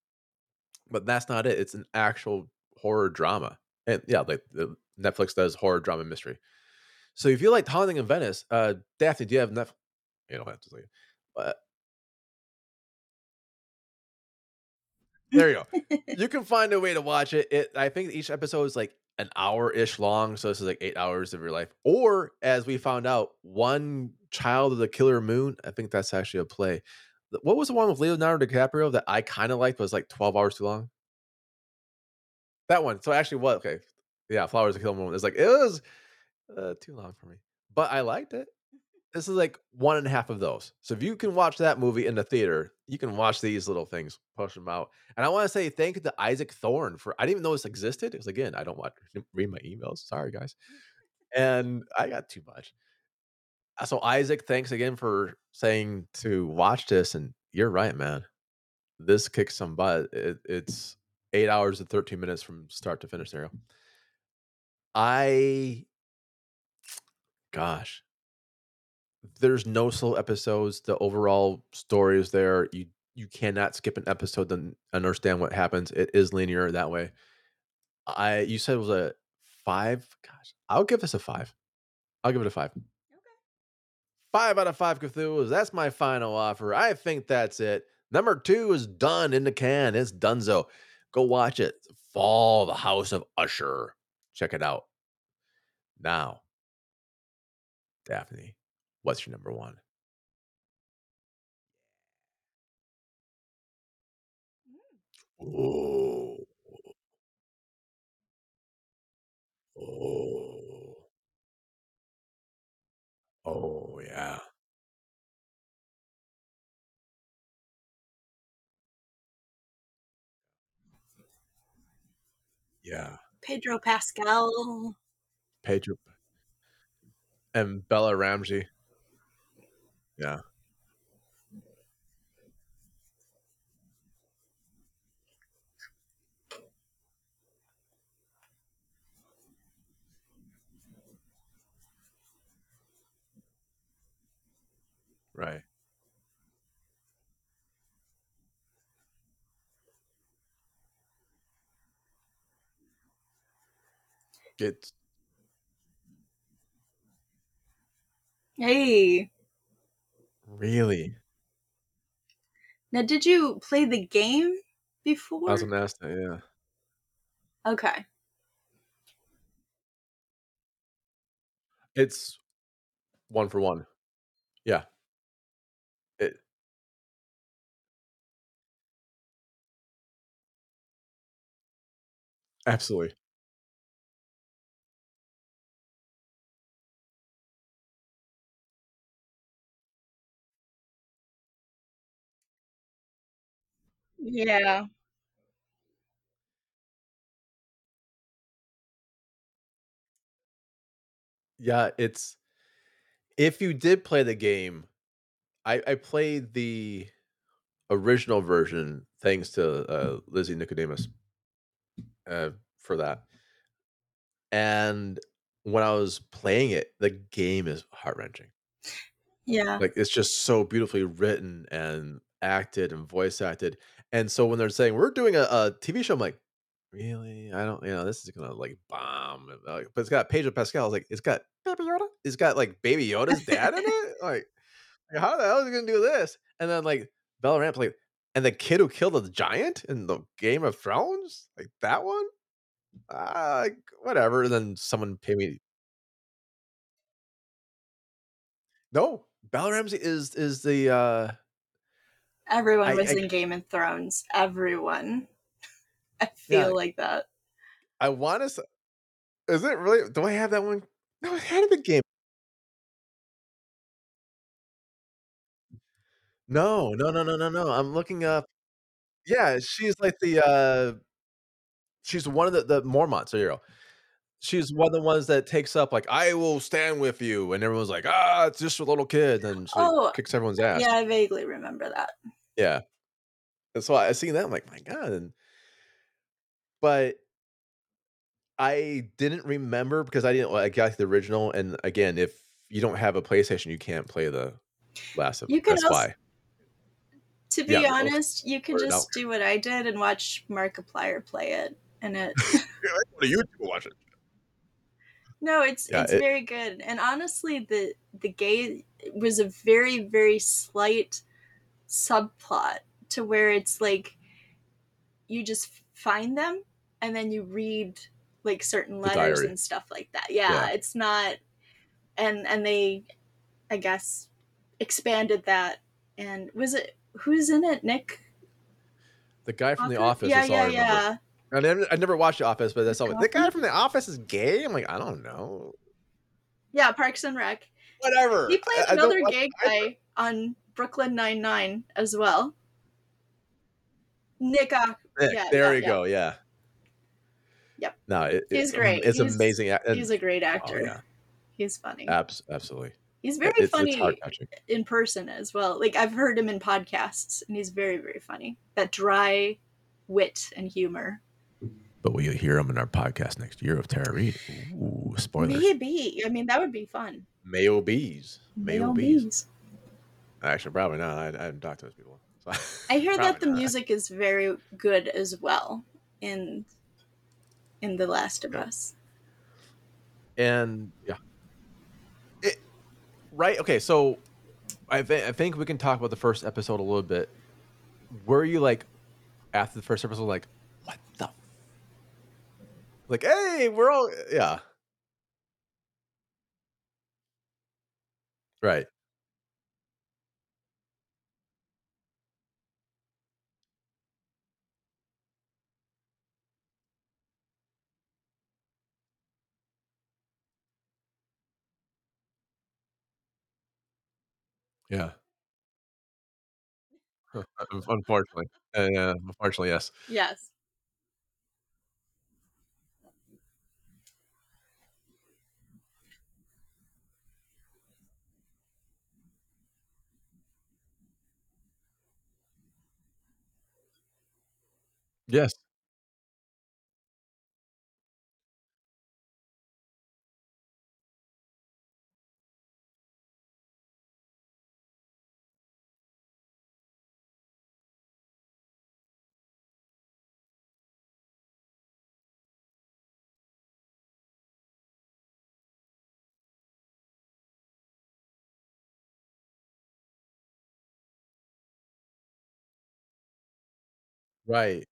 but that's not it. It's an actual horror drama. And yeah, like the, Netflix does horror, drama, mystery. So if you liked Haunting in Venice, uh, Daphne, do you have Netflix? You don't have to say it. But there you go. You can find a way to watch it. It, I think each episode is like an hour-ish long, so this is like eight hours of your life. Or, as we found out, One Child of the Killer Moon. I think that's actually a play. What was the one with Leonardo DiCaprio that I kind of liked, but was like twelve hours too long? That one. So actually, what? Okay, yeah, Flowers of the Killer Moon. It's like it was uh, too long for me, but I liked it. This is like one and a half of those. So if you can watch that movie in the theater, you can watch these little things, push them out. And I want to say thank you to Isaac Thorne for, I didn't even know this existed. Because again, I don't watch, read my emails. Sorry, guys. And I got too much. So Isaac, thanks again for saying to watch this. And you're right, man. This kicks some butt. It, it's eight hours and thirteen minutes from start to finish there. I, gosh. There's no slow episodes. The overall story is there. You you cannot skip an episode to understand what happens. It is linear that way. I you said it was a five. Gosh, I'll give this a five. I'll give it a five. Okay. Five out of five Cthulhus. That's my final offer. I think that's it. Number two is done in the can. It's donezo. Go watch it. Fall, the House of Usher. Check it out. Now, Daphne. What's your number one? Mm. Oh. Oh. Oh, yeah. Yeah. Pedro Pascal. Pedro. And Bella Ramsey. Yeah. Right. It's. Hey. Really? Now, did you play the game before? I was gonna ask that, yeah. Okay. It's one for one. Yeah. It. Absolutely. Yeah. Yeah, it's if you did play the game, I, I played the original version thanks to uh, Lizzie Nicodemus uh, for that. And when I was playing it, the game is heart-wrenching. Yeah. Like it's just so beautifully written and acted and voice acted. And so when they're saying we're doing a, a T V show, I'm like, really? I don't, you know, this is gonna like bomb. But it's got Pedro Pascal. I was like, it's got Baby Yoda. It's got like Baby Yoda's dad in it. Like, like, how the hell is he gonna do this? And then like Bella Ramsey, like, and the kid who killed the giant in the Game of Thrones, like that one. Uh, like, whatever. And then someone paid me. No, Bella Ramsey is is the. uh Everyone was I, I, in Game of Thrones. Everyone. I feel yeah, like that. I want to... Is it really... Do I have that one? No, I had the game. No, no, no, no, no, no. I'm looking up... Yeah, she's like the... Uh, she's one of the, the Mormonts. There you go. She's one of the ones that takes up like, I will stand with you. And everyone's like, ah, it's just a little kid. And she oh, like, kicks everyone's ass. Yeah, I vaguely remember that. Yeah. And so I seen that. I'm like, my God. And, but I didn't remember because I didn't, I got the original. And again, if you don't have a PlayStation, you can't play the Last of Us. That's also, why. To be yeah, honest, you could just do what I did and watch Markiplier play it. And it. I go to YouTube and watch it. No, it's yeah, it's it, very good. And honestly, the the gay was a very, very slight subplot to where it's like you just find them and then you read like certain letters and stuff like that. Yeah, yeah, it's not. And and they, I guess, expanded that. And was it who's in it? Nick, the guy from Office? The Office. Yeah, is yeah, all I yeah. I never, I never watched The Office, but that's all. The guy from The Office is gay? I'm like, I don't know. Yeah, Parks and Rec. Whatever. He plays I, another I gay guy on Brooklyn Nine-Nine as well. Nick. Uh, Nick yeah, there yeah, we yeah. go. Yeah. Yep. No, it, he's it, great. It's he's, amazing. And, he's a great actor. Oh, yeah. He's funny. Abs- absolutely. He's very it's, funny it's in person as well. Like, I've heard him in podcasts, and he's very, very funny. That dry wit and humor. But will you hear him in our podcast next year of Tara Reid? Ooh, spoilers. Maybe. I mean, that would be fun. Male bees. Male bees. Actually, probably not. I, I haven't talked to those people. So I hear that the not. music is very good as well in in The Last of yeah. Us. And, yeah. It, right? Okay, so I, th- I think we can talk about the first episode a little bit. Were you, like, after the first episode, like, what the Like, hey, we're all, yeah. Right. Yeah. Unfortunately. Uh, yeah, unfortunately, yes. Yes. Yes. Right.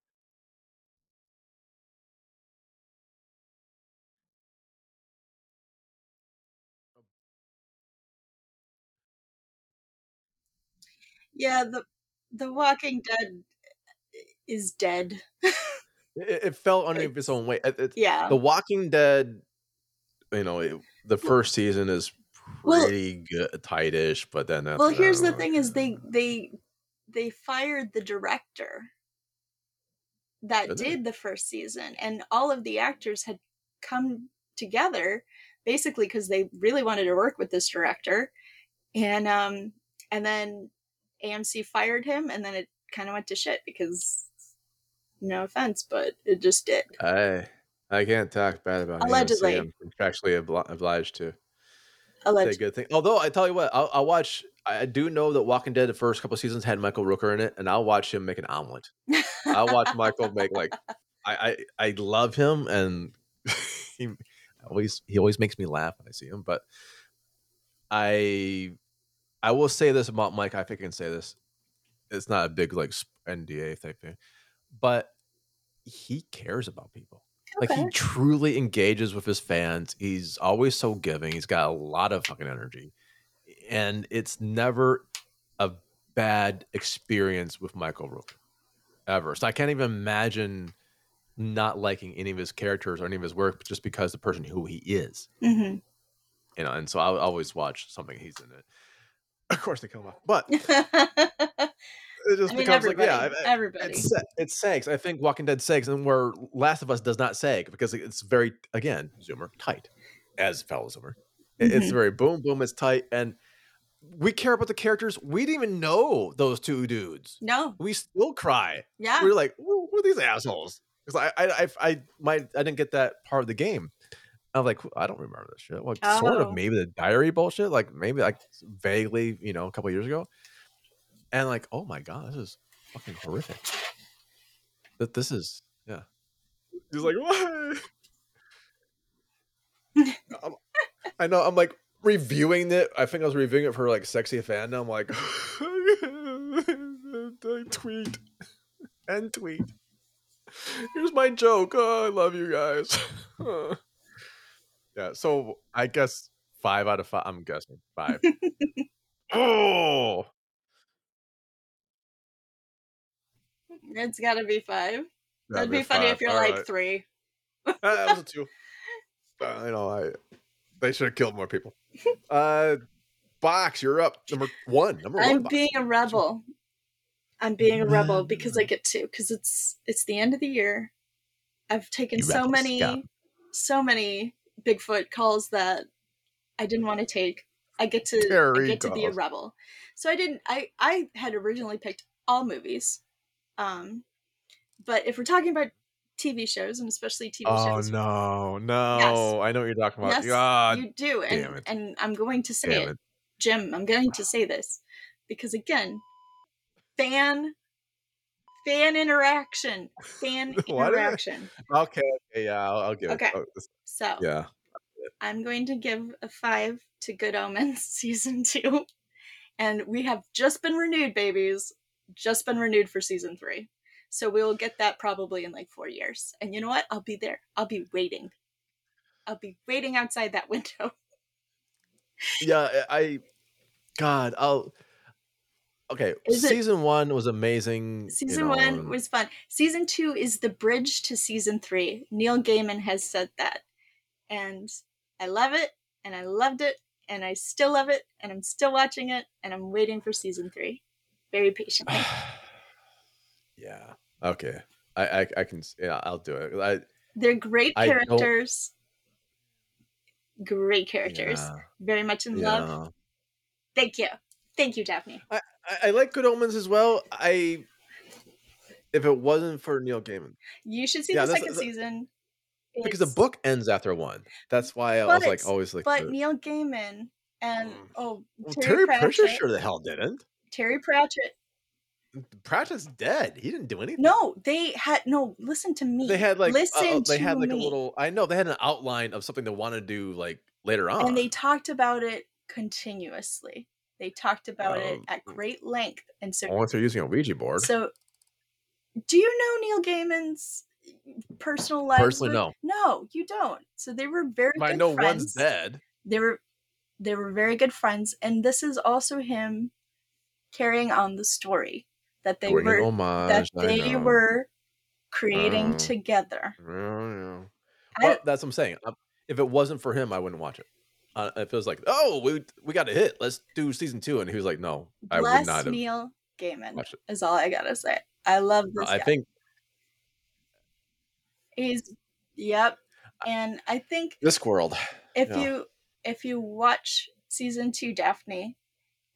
Yeah, the the Walking Dead is dead. it, it fell under it's, its own weight. It, it, yeah, the Walking Dead. You know, it, the first season is pretty well, good, tightish, but then after well, here's that, the thing: is they they they fired the director that did, did the first season, and all of the actors had come together basically because they really wanted to work with this director, and um and then. A M C fired him, and then it kind of went to shit because, no offense, but it just did. I I can't talk bad about allegedly. A M C. I'm contractually obli- obliged to allegedly. say good thing. Although I tell you what, I'll, I'll watch. I do know that Walking Dead the first couple of seasons had Michael Rooker in it, and I'll watch him make an omelet. I'll watch Michael make like I I, I love him, and he always he always makes me laugh when I see him. But I. I will say this about Mike. I think I can say this. It's not a big like N D A type thing, but he cares about people. Okay. Like, he truly engages with his fans. He's always so giving. He's got a lot of fucking energy, and it's never a bad experience with Michael Rooker ever. So I can't even imagine not liking any of his characters or any of his work just because the person who he is. Mm-hmm. You know, and so I always watch something he's in it. Of course they come up, but it just I mean, becomes like, yeah, everybody. It's, it sags. I think Walking Dead sags, and where Last of Us does not sag because it's very, again, Zoomer, tight, as fellow Zoomer. Mm-hmm. It's very boom, boom, it's tight. And we care about the characters. We didn't even know those two dudes. No. We still cry. Yeah. We were like, who are these assholes? Because I I, I, I, my, I didn't get that part of the game. I was like, I don't remember this shit. Like, oh. sort of maybe the diary bullshit. Like, maybe like vaguely, you know, a couple of years ago. And like, oh my god, this is fucking horrific. That this is, yeah. He's like, what? I know. I'm like reviewing it. I think I was reviewing it for like Sexy Fan. Now I'm like, I tweet and tweet. Here's my joke. Oh, I love you guys. Yeah. So I guess five out of five. I'm guessing five. Oh. It's gotta be five. That'd, That'd be, be funny five. If you're all like right. Three. Uh, that was a two. Uh, you know, I they should have killed more people. Uh, Box, you're up. Number one. Number I'm one. I'm being Box. a rebel. I'm being a rebel because I get to, because it's it's the end of the year. I've taken you so rebels. many, yeah. so many Bigfoot calls that I didn't want to take. I get to there I get to be a rebel. So I didn't. I I had originally picked all movies. Um, but if we're talking about T V shows, and especially T V oh, shows, oh no, no, yes. I know what you're talking about. Yes, God, you do, and, and I'm going to say it. it, Jim. I'm going to say this because again, fan, fan interaction, fan interaction. Okay, okay, yeah, I'll, I'll give. Okay, it. Oh, so yeah, I'm going to give a five to Good Omens season two, and we have just been renewed, babies. Just been renewed for season three, so we will get that probably in like four years, and you know what, I'll be there. I'll be waiting I'll be waiting outside that window. Yeah, I God I'll okay is season it, one was amazing. Season you know, one was fun. Season two is the bridge to season three. Neil Gaiman has said that, and I love it, and I loved it, and I still love it, and I'm still watching it, and I'm waiting for season three very patiently. Yeah. Okay. I, I I can. Yeah. I'll do it. I, They're great characters. Great characters. Yeah. Very much in yeah. love. Thank you. Thank you, Daphne. I, I, I like Good Omens as well. I. If it wasn't for Neil Gaiman, you should see yeah, the second season. Because it's... the book ends after one. That's why I but was like always like. But the... Neil Gaiman and oh well, Terry, Terry Pratchett Pratchett sure the hell didn't. Terry Pratchett. Pratchett's dead. He didn't do anything. No, they had no. Listen to me. They had like. Listen uh, they to had like me. a little. I know they had an outline of something they want to do like later on, and they talked about it continuously. They talked about um, it at great length, and so once they're using a Ouija board. So, do you know Neil Gaiman's personal life? Personally, no. No, you don't. So they were very. But good I know friends. One's dead. They were. They were very good friends, and this is also him carrying on the story that they Bring were homage, that they were creating uh, together. Yeah, yeah. Well, I, that's what I'm saying. If it wasn't for him, I wouldn't watch it. Uh, if it was like, oh, we we got a hit, let's do season two, and he was like, no, I would not. Neil Gaiman is all I gotta say. I love this. Uh, I guy. think he's yep, and I think this world. If yeah. you if you watch season two, Daphne.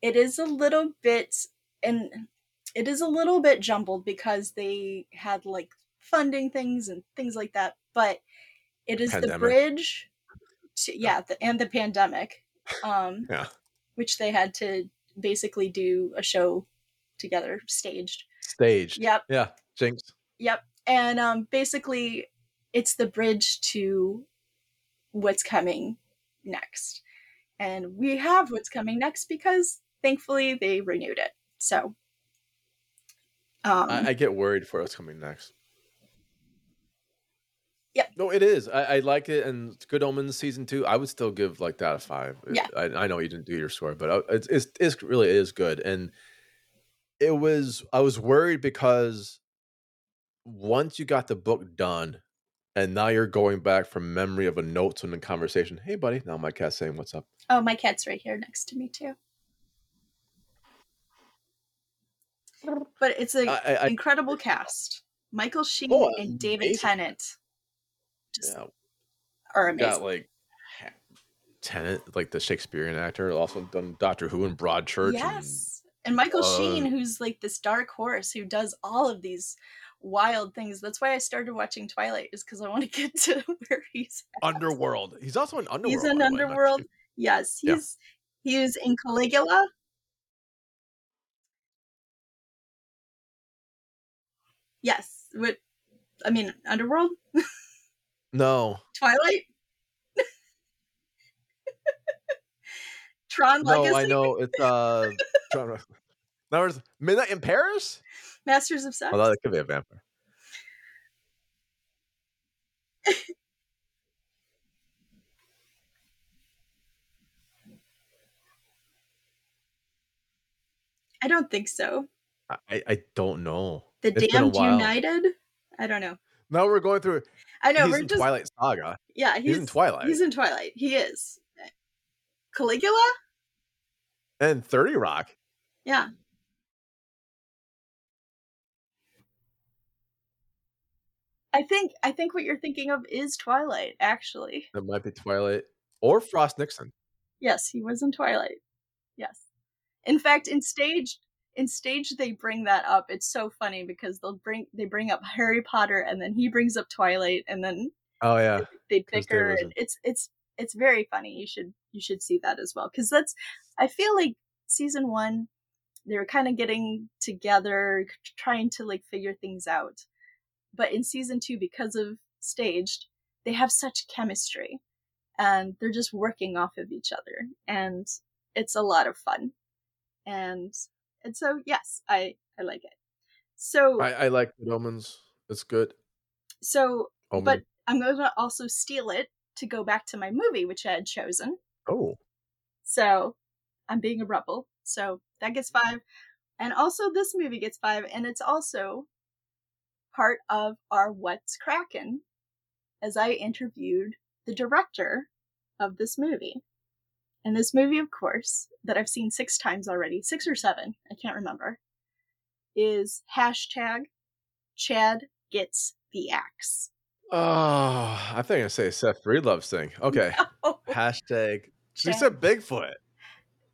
It is a little bit, and it is a little bit jumbled because they had like funding things and things like that. But it is pandemic. the bridge, to, yeah, the, and the pandemic, um, yeah. which they had to basically do a show together, staged. Staged. Yep. Yeah. Jinx. Yep. And um, basically, it's the bridge to what's coming next, and we have what's coming next because. Thankfully, they renewed it. So, um, I, I get worried for what's coming next. Yep. No, it is. I, I like it, and Good Omens season two. I would still give like that a five. Yeah. I, I know you didn't do your score, but it's it's, it's really it is good, and it was. I was worried because once you got the book done, and now you're going back from memory of a note to a conversation. Hey, buddy. Now my cat's saying, "What's up?" Oh, my cat's right here next to me too. But it's an incredible I, cast. Michael Sheen oh, and David amazing. Tennant just yeah. are amazing. Got like Tennant, like the Shakespearean actor, also done Doctor Who and Broadchurch. Yes, and, and Michael uh, Sheen, who's like this dark horse who does all of these wild things. That's why I started watching Twilight, is because I want to get to where he's at. Underworld. He's also in Underworld. He's in Underworld. Way, yes, he's yeah. he was in Caligula. Yes. What I mean, Underworld? No. Twilight? Tron Legacy. No, I know. It's uh, Tron. That was Midnight in Paris? Masters of Sex? Although that could be a vampire. I don't think so. I, I don't know. The it's Damned United? I don't know. Now we're going through. I know. He's we're in just, Twilight Saga. Yeah. He's, he's in Twilight. He's in Twilight. He is. Caligula? And thirty Rock. Yeah. I think I think what you're thinking of is Twilight, actually. It might be Twilight or Frost Nixon. Yes, he was in Twilight. Yes. In fact, in stage in stage they bring that up. It's so funny because they'll bring they bring up Harry Potter and then he brings up Twilight and then oh yeah. They, they bicker and it's it's it's very funny. You should you should see that as well cuz that's I feel like season one they were kind of getting together trying to like figure things out. But in season two, because of Staged, they have such chemistry and they're just working off of each other. And it's a lot of fun. And and so, yes, I, I like it. So I, I like Good Omens. It's good. So, Omen. But I'm going to also steal it to go back to my movie, which I had chosen. Oh. So I'm being a rebel. So that gets five. And also this movie gets five. And it's also part of our What's Crackin', as I interviewed the director of this movie. And this movie, of course, that I've seen six times already, six or seven, I can't remember, is hashtag Chad Gets the Axe. Oh, I think I say Seth Breedlove's thing. Okay. No. Hashtag. She said Bigfoot.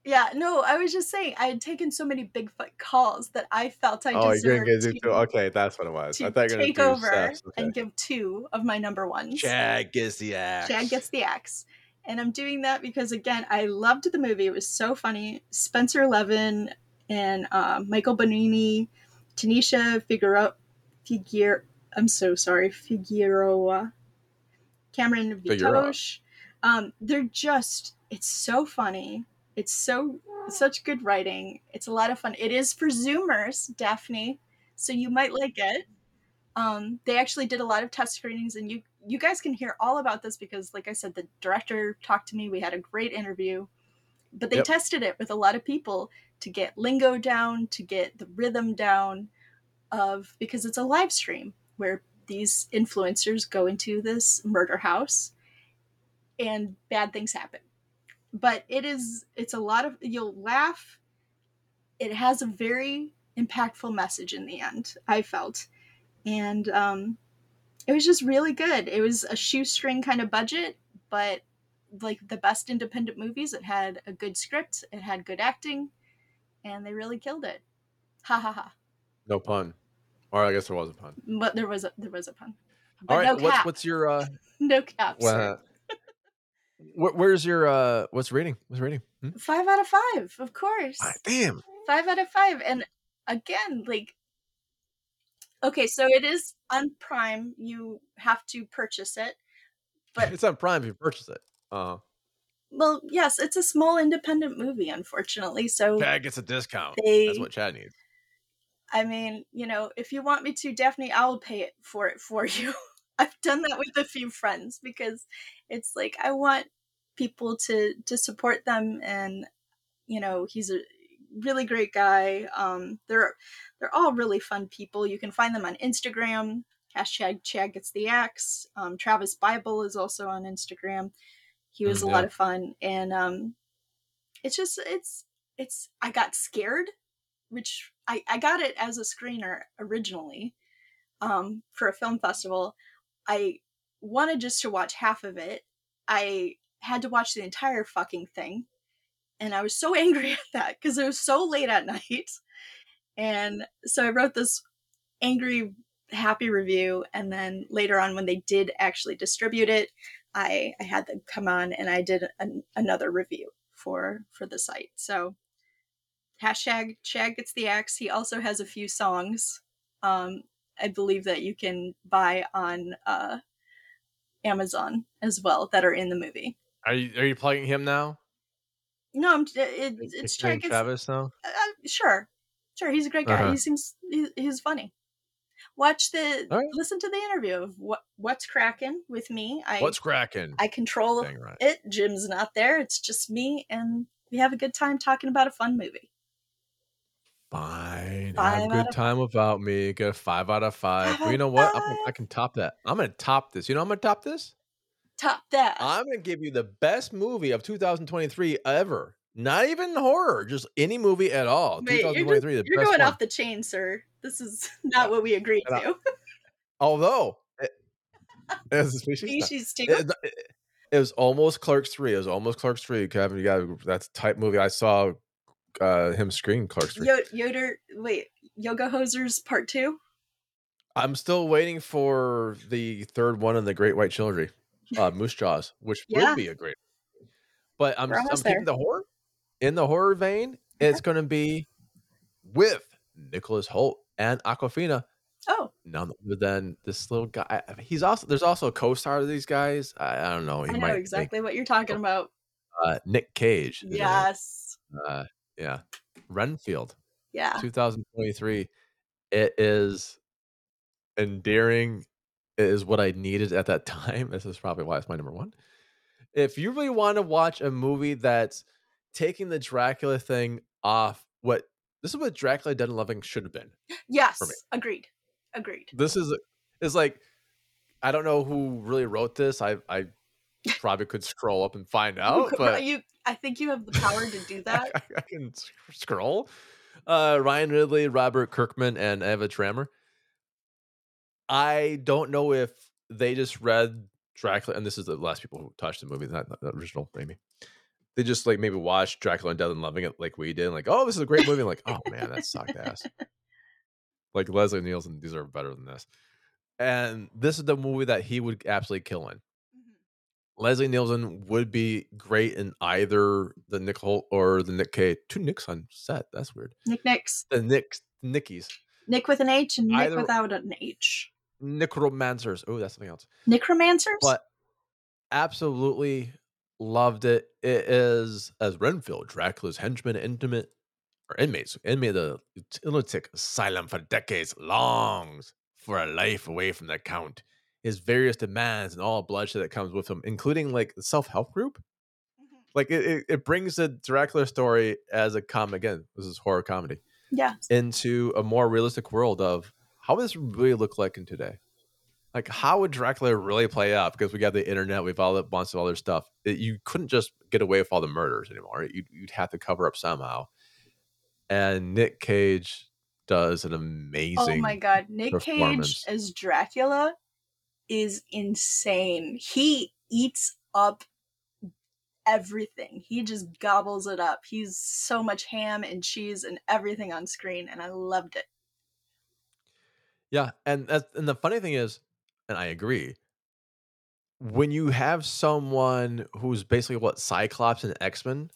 Yeah, no, I was just saying I had taken so many Bigfoot calls that I felt I oh, deserved you're gonna to. Okay, that's what it was. To I thought you were take do over steps. Okay. And give two of my number ones. Chad Gets the Axe. Chad Gets the Axe, and I'm doing that because again, I loved the movie. It was so funny. Spencer Levin and uh, Michael Bonini, Tanisha Figueroa, Figueroa. I'm so sorry, Figueroa, Cameron Vitosh. Um, they're just. It's so funny. It's so such good writing. It's a lot of fun. It is for Zoomers, Daphne, so you might like it. Um, they actually did a lot of test screenings, and you you guys can hear all about this because, like I said, the director talked to me. We had a great interview, but they yep. tested it with a lot of people to get lingo down, to get the rhythm down, of because it's a live stream where these influencers go into this murder house, and bad things happen. But it is, it's a lot of, you'll laugh. It has a very impactful message in the end, I felt. And um, it was just really good. It was a shoestring kind of budget, but like the best independent movies, it had a good script, it had good acting, and they really killed it. Ha ha ha. No pun. Or I guess there was a pun. But there was a, there was a pun. But all right, no what's, what's your... Uh... No caps. Well, where's your uh what's reading what's reading hmm? Five out of five, of course. God, damn, five out of five. And again, like, okay, so it is on Prime, you have to purchase it, but it's on Prime if you purchase it. Uh-huh. Well, yes, it's a small independent movie, unfortunately, so Chad gets a discount. They... that's what Chad needs. I mean, you know, if you want me to, Daphne, I'll pay it for it for you. I've done that with a few friends because it's like, I want people to, to support them. And, you know, he's a really great guy. Um, they're, they're all really fun people. You can find them on Instagram, hashtag Chad Gets the Axe. Um, Travis Bible is also on Instagram. He was mm-hmm. a lot of fun. And um, it's just, it's, it's, I got scared, which I, I got it as a screener originally um, for a film festival. I wanted just to watch half of it. I had to watch the entire fucking thing. And I was so angry at that because it was so late at night. And so I wrote this angry, happy review. And then later on, when they did actually distribute it, I, I had them come on and I did an, another review for, for the site. So hashtag Chad Gets the Axe. He also has a few songs. Um, I believe that you can buy on uh, Amazon as well that are in the movie. Are you, are you plugging him now? No, I'm. It, it's it's Travis, Travis now. Uh, sure, sure. He's a great guy. Uh-huh. He seems he, he's funny. Watch the right. listen to the interview of what what's cracking with me. I, what's cracking? I control right. it. Jim's not there. It's just me, and we have a good time talking about a fun movie. Fine, five have a good time five. About me. Get a five out of five. five well, you know what? I'm, I can top that. I'm gonna top this. You know, I'm gonna top this. Top that. I'm gonna give you the best movie of two thousand twenty-three ever. Not even horror, just any movie at all. Wait, twenty twenty-three, you're, the you're best going one. Off the chain, sir. This is not what we agreed and to. I, although, it, it was a species. Species too. It, it, it was almost Clerks three. It was almost Clerks three. Kevin, you got that's the type movie I saw uh, him screen Clerks three. Yo- Yoder, wait, Yoga Hosers Part Two. I'm still waiting for the third one in the Great White Children. Uh, Moose Jaws, which yeah. would be a great, but I'm, I'm keeping the horror in the horror vein. Yeah. It's going to be with Nicholas Hoult and Awkwafina. Oh, none other than this little guy. He's also there's also a co-star of these guys. I, I don't know. He I know might exactly make, what you're talking uh, about. Uh, Nick Cage. Yes. Uh, yeah. Renfield. Yeah. twenty twenty-three. It is endearing. Is what I needed at that time. This is probably why it's my number one. If you really want to watch a movie that's taking the Dracula thing off, what this is what Dracula Dead and Loving should have been. Yes, agreed, agreed. This is is like I don't know who really wrote this. I I probably could scroll up and find out. But you, I think you have the power to do that. I, I can scroll. Uh, Ryan Ridley, Robert Kirkman, and Ava Trammer. I don't know if they just read Dracula, and this is the last people who touched the movie, not the original, maybe. They just like maybe watched Dracula and Death and Loving It like we did, and like, oh, this is a great movie. And like, oh man, that sucked ass. Like Leslie Nielsen, these are better than this. And this is the movie that he would absolutely kill in. Mm-hmm. Leslie Nielsen would be great in either the Nick Holt or the Nick Cage. Two Nicks on set. That's weird. Nick Nicks. The Nicks, Nickies. Nick with an H and Nick either, without an H. Necromancers. Oh, that's something else. Necromancers? But absolutely loved it. It is, as Renfield, Dracula's henchman, intimate, or inmates, inmate of the lunatic asylum for decades, longs for a life away from the count. His various demands and all bloodshed that comes with him, including like the self-help group. Mm-hmm. Like it, it, it brings the Dracula story as a com. Again, this is horror comedy. Yeah. Into a more realistic world of how would this really look like in today? Like, how would Dracula really play out? Because we got the internet, we've all that bunch of other stuff. It, you couldn't just get away with all the murders anymore. You'd, you'd have to cover up somehow. And Nick Cage does an amazing. Oh my God, Nick Cage as Dracula is insane. He eats up everything. He just gobbles it up. He's so much ham and cheese and everything on screen, and I loved it. Yeah, and that's, and the funny thing is, and I agree, when you have someone who's basically what Cyclops and X-Men,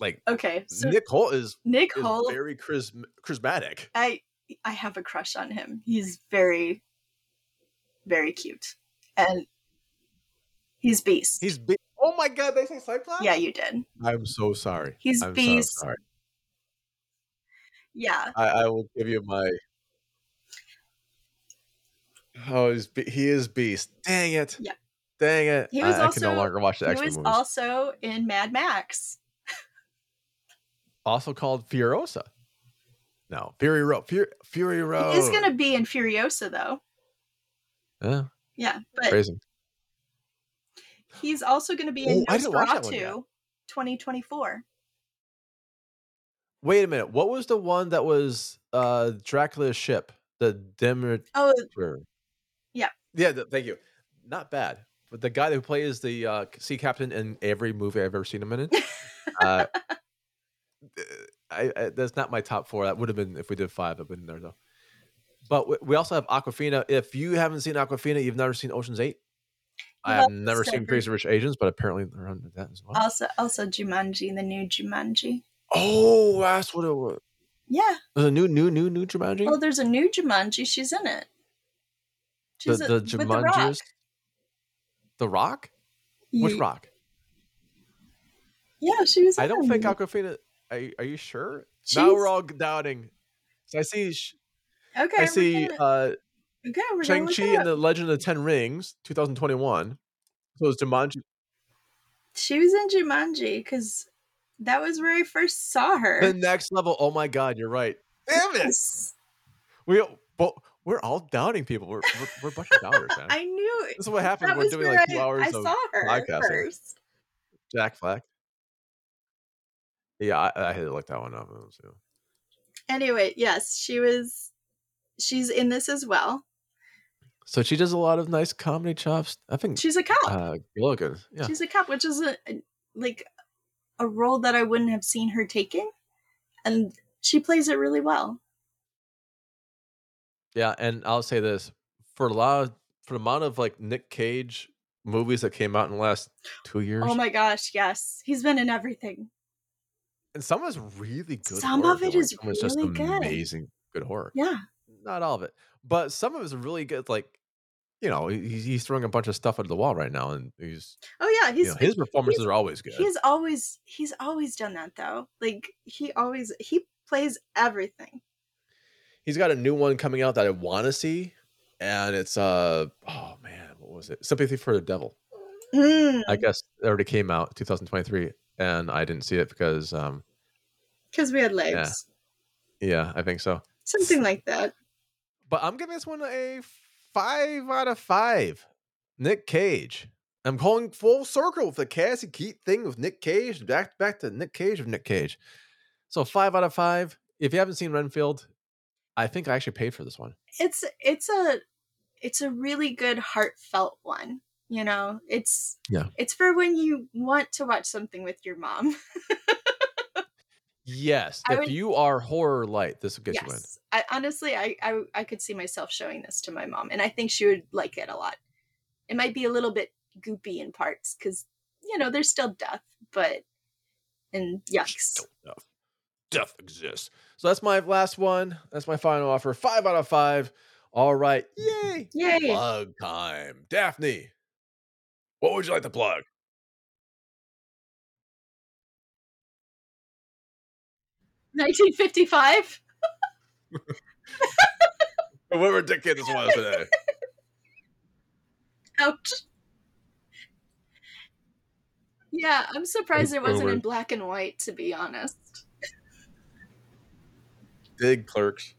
like okay, so Nick Holt is Nick is Holt very charism- charismatic. I I have a crush on him. He's very, very cute, and he's beast. He's beast. Oh my God! They say Cyclops. Yeah, you did. I'm so sorry. He's I'm beast. So sorry. Yeah, I, I will give you my. Oh, he's, he is beast. Dang it. Yeah. Dang it. He was I, also, I can no longer watch the X-Men movies. He was also in Mad Max. Also called Furiosa. No, Fury Road. Fury, Fury Road. He's going to be in Furiosa, though. Yeah. Yeah. But crazy. He's also going to be in oh, Nosferatu twenty twenty-four. Wait a minute. What was the one that was uh, Dracula's ship? The Demeter. Oh, yeah. Yeah, th- thank you. Not bad. But the guy who plays the uh, sea captain in every movie I've ever seen him in, uh, I, I, that's not my top four. That would have been, if we did five, I've been there though. But w- we also have Awkwafina. If you haven't seen Awkwafina, you've never seen Ocean's eight. I have never seen Crazy Rich Asians, but apparently they're under that as well. Also, also Jumanji, the new Jumanji. Oh, that's what it was. Yeah. There's a new, new, new, new Jumanji? Oh, there's a new Jumanji. She's in it. She's the the Jumanji. The Rock? Which Rock? Yeah, she was. I don't think Awkwafina. Are, are you sure? She's... Now we're all doubting. So I see. Okay. I see. Gonna... Uh, okay, we're Shang-Chi and the Legend of the Ten Rings, twenty twenty-one. So it was Jumanji. She was in Jumanji because that was where I first saw her. The Next Level. Oh my God, you're right. Damn it. Yes. We. But we're all doubting people. We're we're, we're a bunch of doubters, man. I knew it. This is what happened. That we're doing like I, two hours I of saw her podcasting. First. Jack Flack. Yeah, I, I had to look that one up. So. Anyway, yes, she was. She's in this as well. So she does a lot of nice comedy chops. I think she's a cop. Uh, Gilligan. Yeah. She's a cop, which is a, like a role that I wouldn't have seen her taking, and she plays it really well. Yeah, and I'll say this for a lot of, for the amount of like Nick Cage movies that came out in the last two years. Oh my gosh, yes, he's been in everything. And some of it's really good. Some horror, of it is really just good. Amazing good horror. Yeah. Not all of it, but some of it's really good. Like, you know, he's, he's throwing a bunch of stuff at the wall right now, and he's oh yeah, he's you know, his performances he's, are always good. He's always he's always done that though. Like he always he plays everything. He's got a new one coming out that I want to see, and it's uh oh man, what was it? Sympathy for the Devil. Mm. I guess it already came out twenty twenty-three, and I didn't see it because um. Because we had lives. Yeah. yeah, I think so. Something like that. But I'm giving this one a five out of five. Nick Cage. I'm going full circle with the Cassie Keat thing with Nick Cage. Back back to Nick Cage of Nick Cage. So five out of five. If you haven't seen Renfield, I think I actually paid for this one. It's it's a it's a really good heartfelt one. You know, it's yeah. It's for when you want to watch something with your mom. Yes, I if would, you are horror light, this will get yes. you in. I, honestly, I, I I could see myself showing this to my mom, and I think she would like it a lot. It might be a little bit goopy in parts because, you know, there's still death, but and yucks. Death. death exists. So that's my last one. That's my final offer. Five out of five. All right. Yay. Yay. Plug time. Daphne, what would you like to plug? nineteen fifty-five. Whatever dickhead this was today. Ouch. Yeah, I'm surprised it wasn't in black and white, to be honest. Dig, Clerks.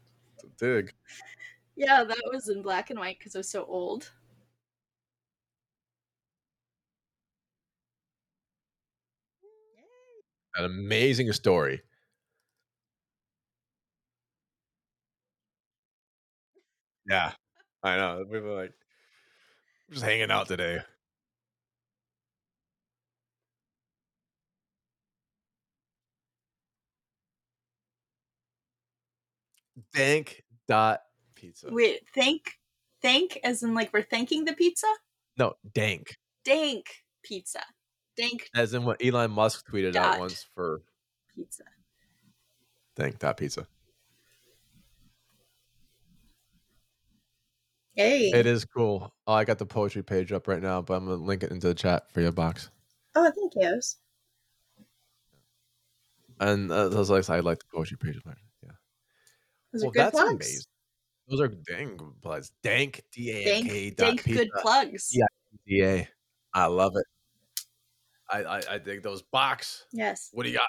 Dig. Yeah, that was in black and white because it was so old. An amazing story. Yeah, I know. We were like just hanging out today. Thank dot pizza. Wait, thank, thank, as in like we're thanking the pizza? No, dank. Dank pizza. Dank. As in what Elon Musk tweeted out once for pizza. Thank dot pizza. Hey. It is cool. Oh, I got the poetry page up right now, but I'm going to link it into the chat for your box. Oh, thank you. And uh, I was like, I like the poetry page. Yeah. Those well, are good that's plugs. Amazing. Those are dang good plugs. Dank, D A N K. Dank, dank good plugs. Yeah, D A. I love it. I, I, I dig those box. Yes. What do you got?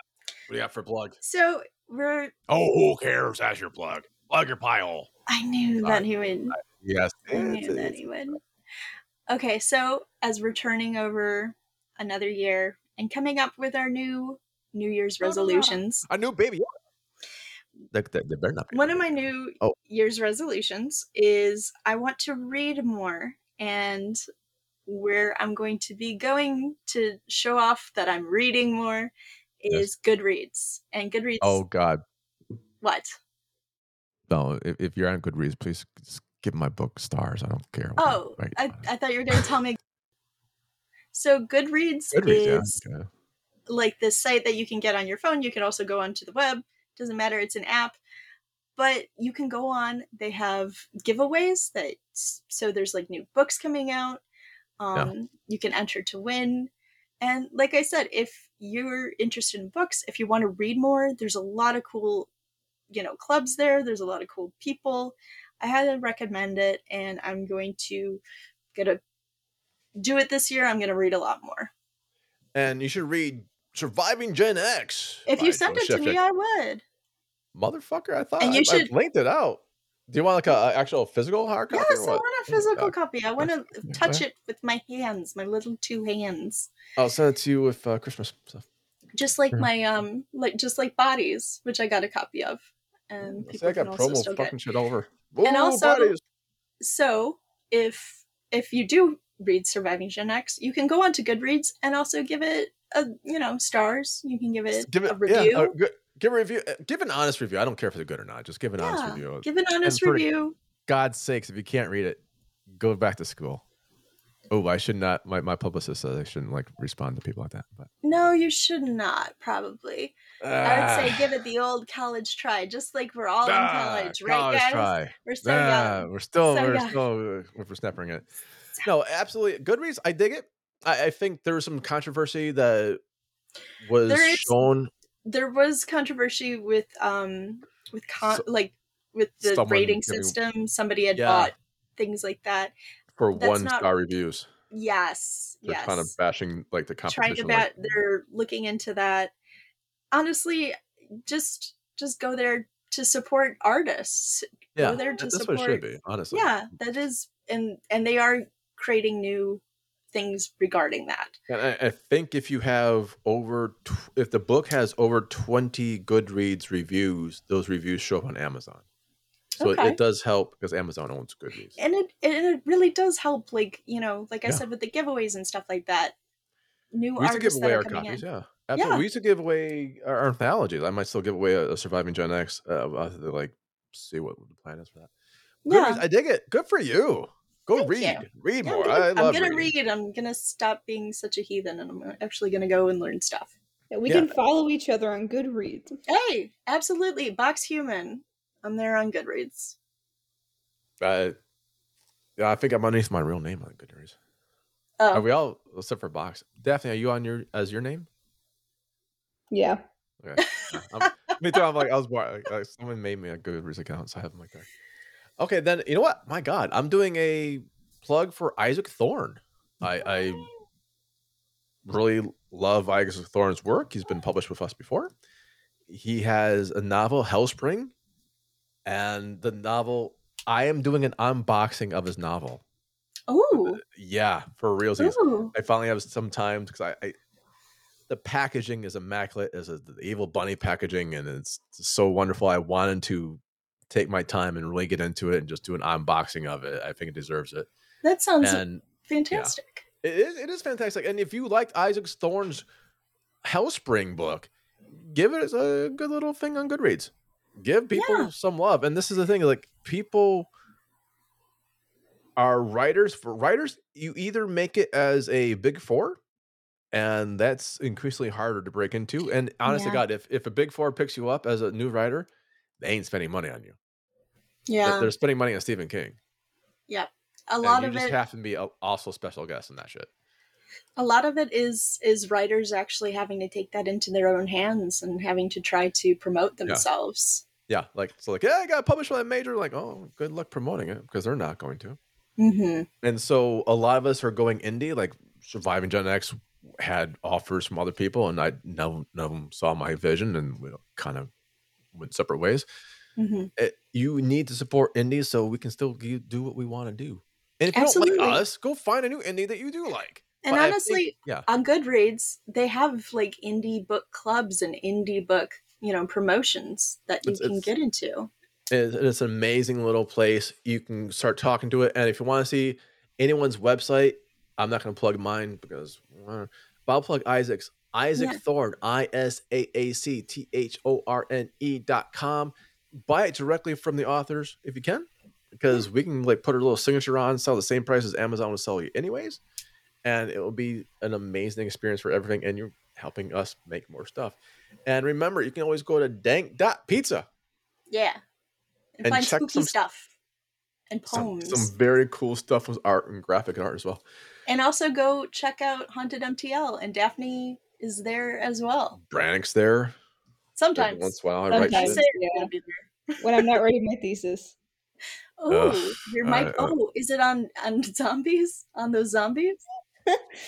What do you got for plug? So we're. Oh, who cares? That's your plug. Plug your pie hole. I knew Sorry. that he would. I, Yes. I knew that he would. Okay, so as we're turning over another year and coming up with our new New Year's resolutions. Our new baby. They, they, they better not be. One of my new oh. Year's resolutions is I want to read more, and where I'm going to be going to show off that I'm reading more is yes. Goodreads. And Goodreads. Oh, God. What? No, if, if you're on Goodreads, please give my book stars. I don't care. Oh, I, I, I thought you were going to tell me. So Goodreads, Goodreads is yeah, okay. like this site that you can get on your phone. You can also go onto the web. Doesn't matter. It's an app, but you can go on. They have giveaways that so there's like new books coming out. Um, yeah. You can enter to win. And like I said, if you're interested in books, if you want to read more, there's a lot of cool, you know, clubs there. There's a lot of cool people. I highly recommend it, and I'm going to gonna do it this year. I'm going to read a lot more. And you should read Surviving Gen X. If you sent it to me, I would. Motherfucker, I thought and you I, should... I linked it out. Do you want like an actual physical hard copy? Yes, I want a physical oh, copy. I want to touch it with my hands, my little two hands. I'll send it to you with uh, Christmas stuff. Just like mm-hmm. my um, like just like Bodies, which I got a copy of, and people I got can promo also fucking get. Shit over. Whoa, and also, Bodies. So if if you do read Surviving Gen X, you can go on to Goodreads and also give it a you know stars. You can give it, give it a review. Yeah, a good- Give a review. Give an honest review. I don't care if they're good or not. Just give an yeah, honest review. Give an honest and review. God's sakes, if you can't read it, go back to school. Oh, I should not. My, my publicist says I shouldn't like respond to people like that. But no, you should not. Probably, uh, I would say give it the old college try. Just like we're all uh, in college, right, college guys? Try. We're still uh, we're still so we're young. still we're snapping it. No, absolutely. Goodreads, I dig it. I, I think there was some controversy that was there is- shown. There was controversy with um with con- so, like with the someone, rating system. I mean, somebody had yeah. bought things like that for That's one not, star reviews. Yes, they're yes. kind of bashing like the competition. Trying to bat, like, they're looking into that. Honestly, just just go there to support artists. Yeah, go there to that's support. What it should be, honestly. Yeah, that is, and and they are creating new things regarding that. And I, I think if you have over, tw- if the book has over twenty Goodreads reviews, those reviews show up on Amazon. So okay. it, it does help because Amazon owns Goodreads. And it and it really does help, like, you know, like I yeah. said, with the giveaways and stuff like that. New we used artists to give away our copies, in. yeah. Absolutely. Yeah. We used to give away our, our anthologies. I might still give away a, a Surviving Gen X. Uh, I'll have to, like, see what the plan is for that. Goodreads, yeah. I dig it. Good for you. Go Thank read, you. read yeah, more. I'm gonna, I love I'm gonna reading. read. I'm gonna stop being such a heathen, and I'm actually gonna go and learn stuff. Yeah, we yeah. can follow each other on Goodreads. Hey, absolutely, Box Human. I'm there on Goodreads. Uh, yeah, I think I'm underneath my real name on Goodreads. Oh. Are we all except for Box? Daphne, are you on your as your name? Yeah. Okay. I'm, me too. I'm like I was born. Like, someone made me a Goodreads account, so I have them like that. Okay, then you know what? My God, I'm doing a plug for Isaac Thorne. I, I really love Isaac Thorne's work. He's been published with us before. He has a novel, Hellspring, and the novel. I am doing an unboxing of his novel. Oh, yeah, for real. I finally have some time because I, I the packaging is immaculate, as the Evil Bunny packaging, and it's so wonderful. I wanted to take my time and really get into it and just do an unboxing of it. I think it deserves it. That sounds and, fantastic. Yeah, it is it is fantastic. And if you liked Isaac Thorne's Hellspring book, give it a good little thing on Goodreads. Give people yeah. some love. And this is the thing, like people are writers. For writers, you either make it as a big four, and that's increasingly harder to break into. And honestly, yeah. God, if, if a big four picks you up as a new writer, they ain't spending money on you. Yeah. They're spending money on Stephen King. Yeah. A lot of it. You just have to be also special guest in that shit. A lot of it is is writers actually having to take that into their own hands and having to try to promote themselves. Yeah. yeah. Like, so like, yeah, I got published by a major. Like, oh, good luck promoting it because they're not going to. Mm-hmm. And so a lot of us are going indie, like Surviving Gen X had offers from other people and I none of them saw my vision and we kind of went separate ways. Mm-hmm. It, you need to support indies so we can still g- do what we want to do. And if Absolutely. you don't like us, go find a new indie that you do like. And but honestly, think, yeah. on Goodreads, they have like indie book clubs and indie book, you know, promotions that you it's, can it's, get into. It's, it's an amazing little place. You can start talking to it. And if you want to see anyone's website, I'm not going to plug mine because uh, but I'll plug Isaac's. Isaac yeah. Thorne, I S A A C T H O R N E dot com. Buy it directly from the authors if you can, because we can like put a little signature on, sell the same price as Amazon will sell you anyways. And it will be an amazing experience for everything. And you're helping us make more stuff. And remember, you can always go to dank dot pizza. Yeah. And, and find check spooky some, stuff and poems. Some, some very cool stuff with art and graphic art as well. And also go check out Haunted M T L and Daphne is there as well. Brannick's there. Sometimes. Every once in a while, I write shit. Yeah. When I'm not reading my thesis. Oh, your mic. Oh, is it on, on zombies? On those zombies?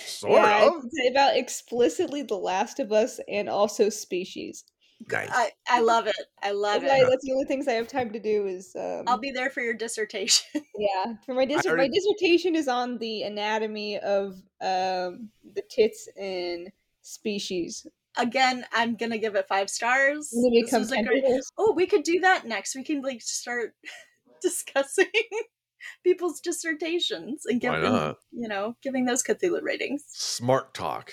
Sort yeah, of. It's about explicitly The Last of Us and also Species. Nice. I, I love it. I love that's it. Like, that's the only things I have time to do is... Um, I'll be there for your dissertation. Yeah. For my dis- already... my dissertation is on the anatomy of um, the tits in Species. Again, I'm going to give it five stars. This was like a, oh, we could do that next. We can like start discussing people's dissertations and giving, you know, giving those Cthulhu ratings. Smart talk.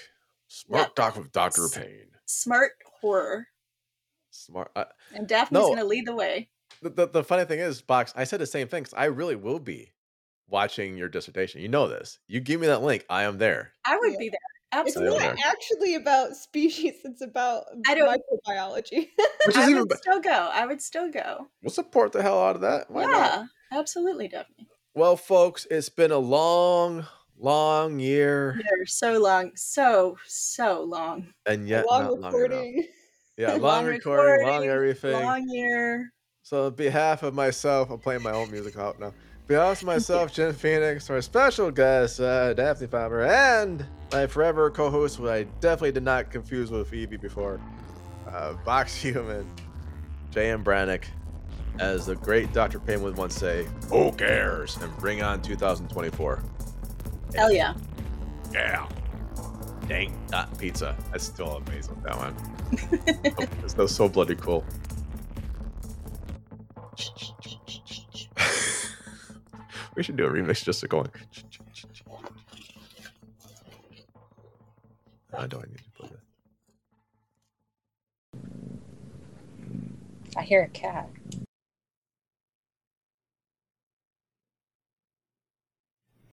Smart yep. talk with Doctor S- Payne. Smart horror. Smart. Uh, and Daphne's no, going to lead the way. The, the, the funny thing is, Box, I said the same thing because I really will be watching your dissertation. You know this. You give me that link, I am there. I would yeah. be there. Absolutely. It's not actually about species. It's about I don't, microbiology. Which is I even would ba- still go. I would still go. We'll support the hell out of that. Why yeah, not? Absolutely, definitely. Well, folks, it's been a long, long year. year so long. So, so long. And yet long not recording. long enough. Yeah, long, long recording, recording, long everything. Long year. So on behalf of myself, I'm playing my own music out now. On behalf of myself, Jim Phoenix, our special guest, uh, Daphne Fauber, and my forever co-host, who I definitely did not confuse with Phoebe before, uh, Box Human, J M Brannick, as the great Doctor Payne would once say, who cares? And bring on two thousand twenty-four. Hell yeah. Yeah. Dang, not pizza. That's still amazing, that one. It's so, so bloody cool. We should do a remix just to go on. How do I need to put that? I hear a cat.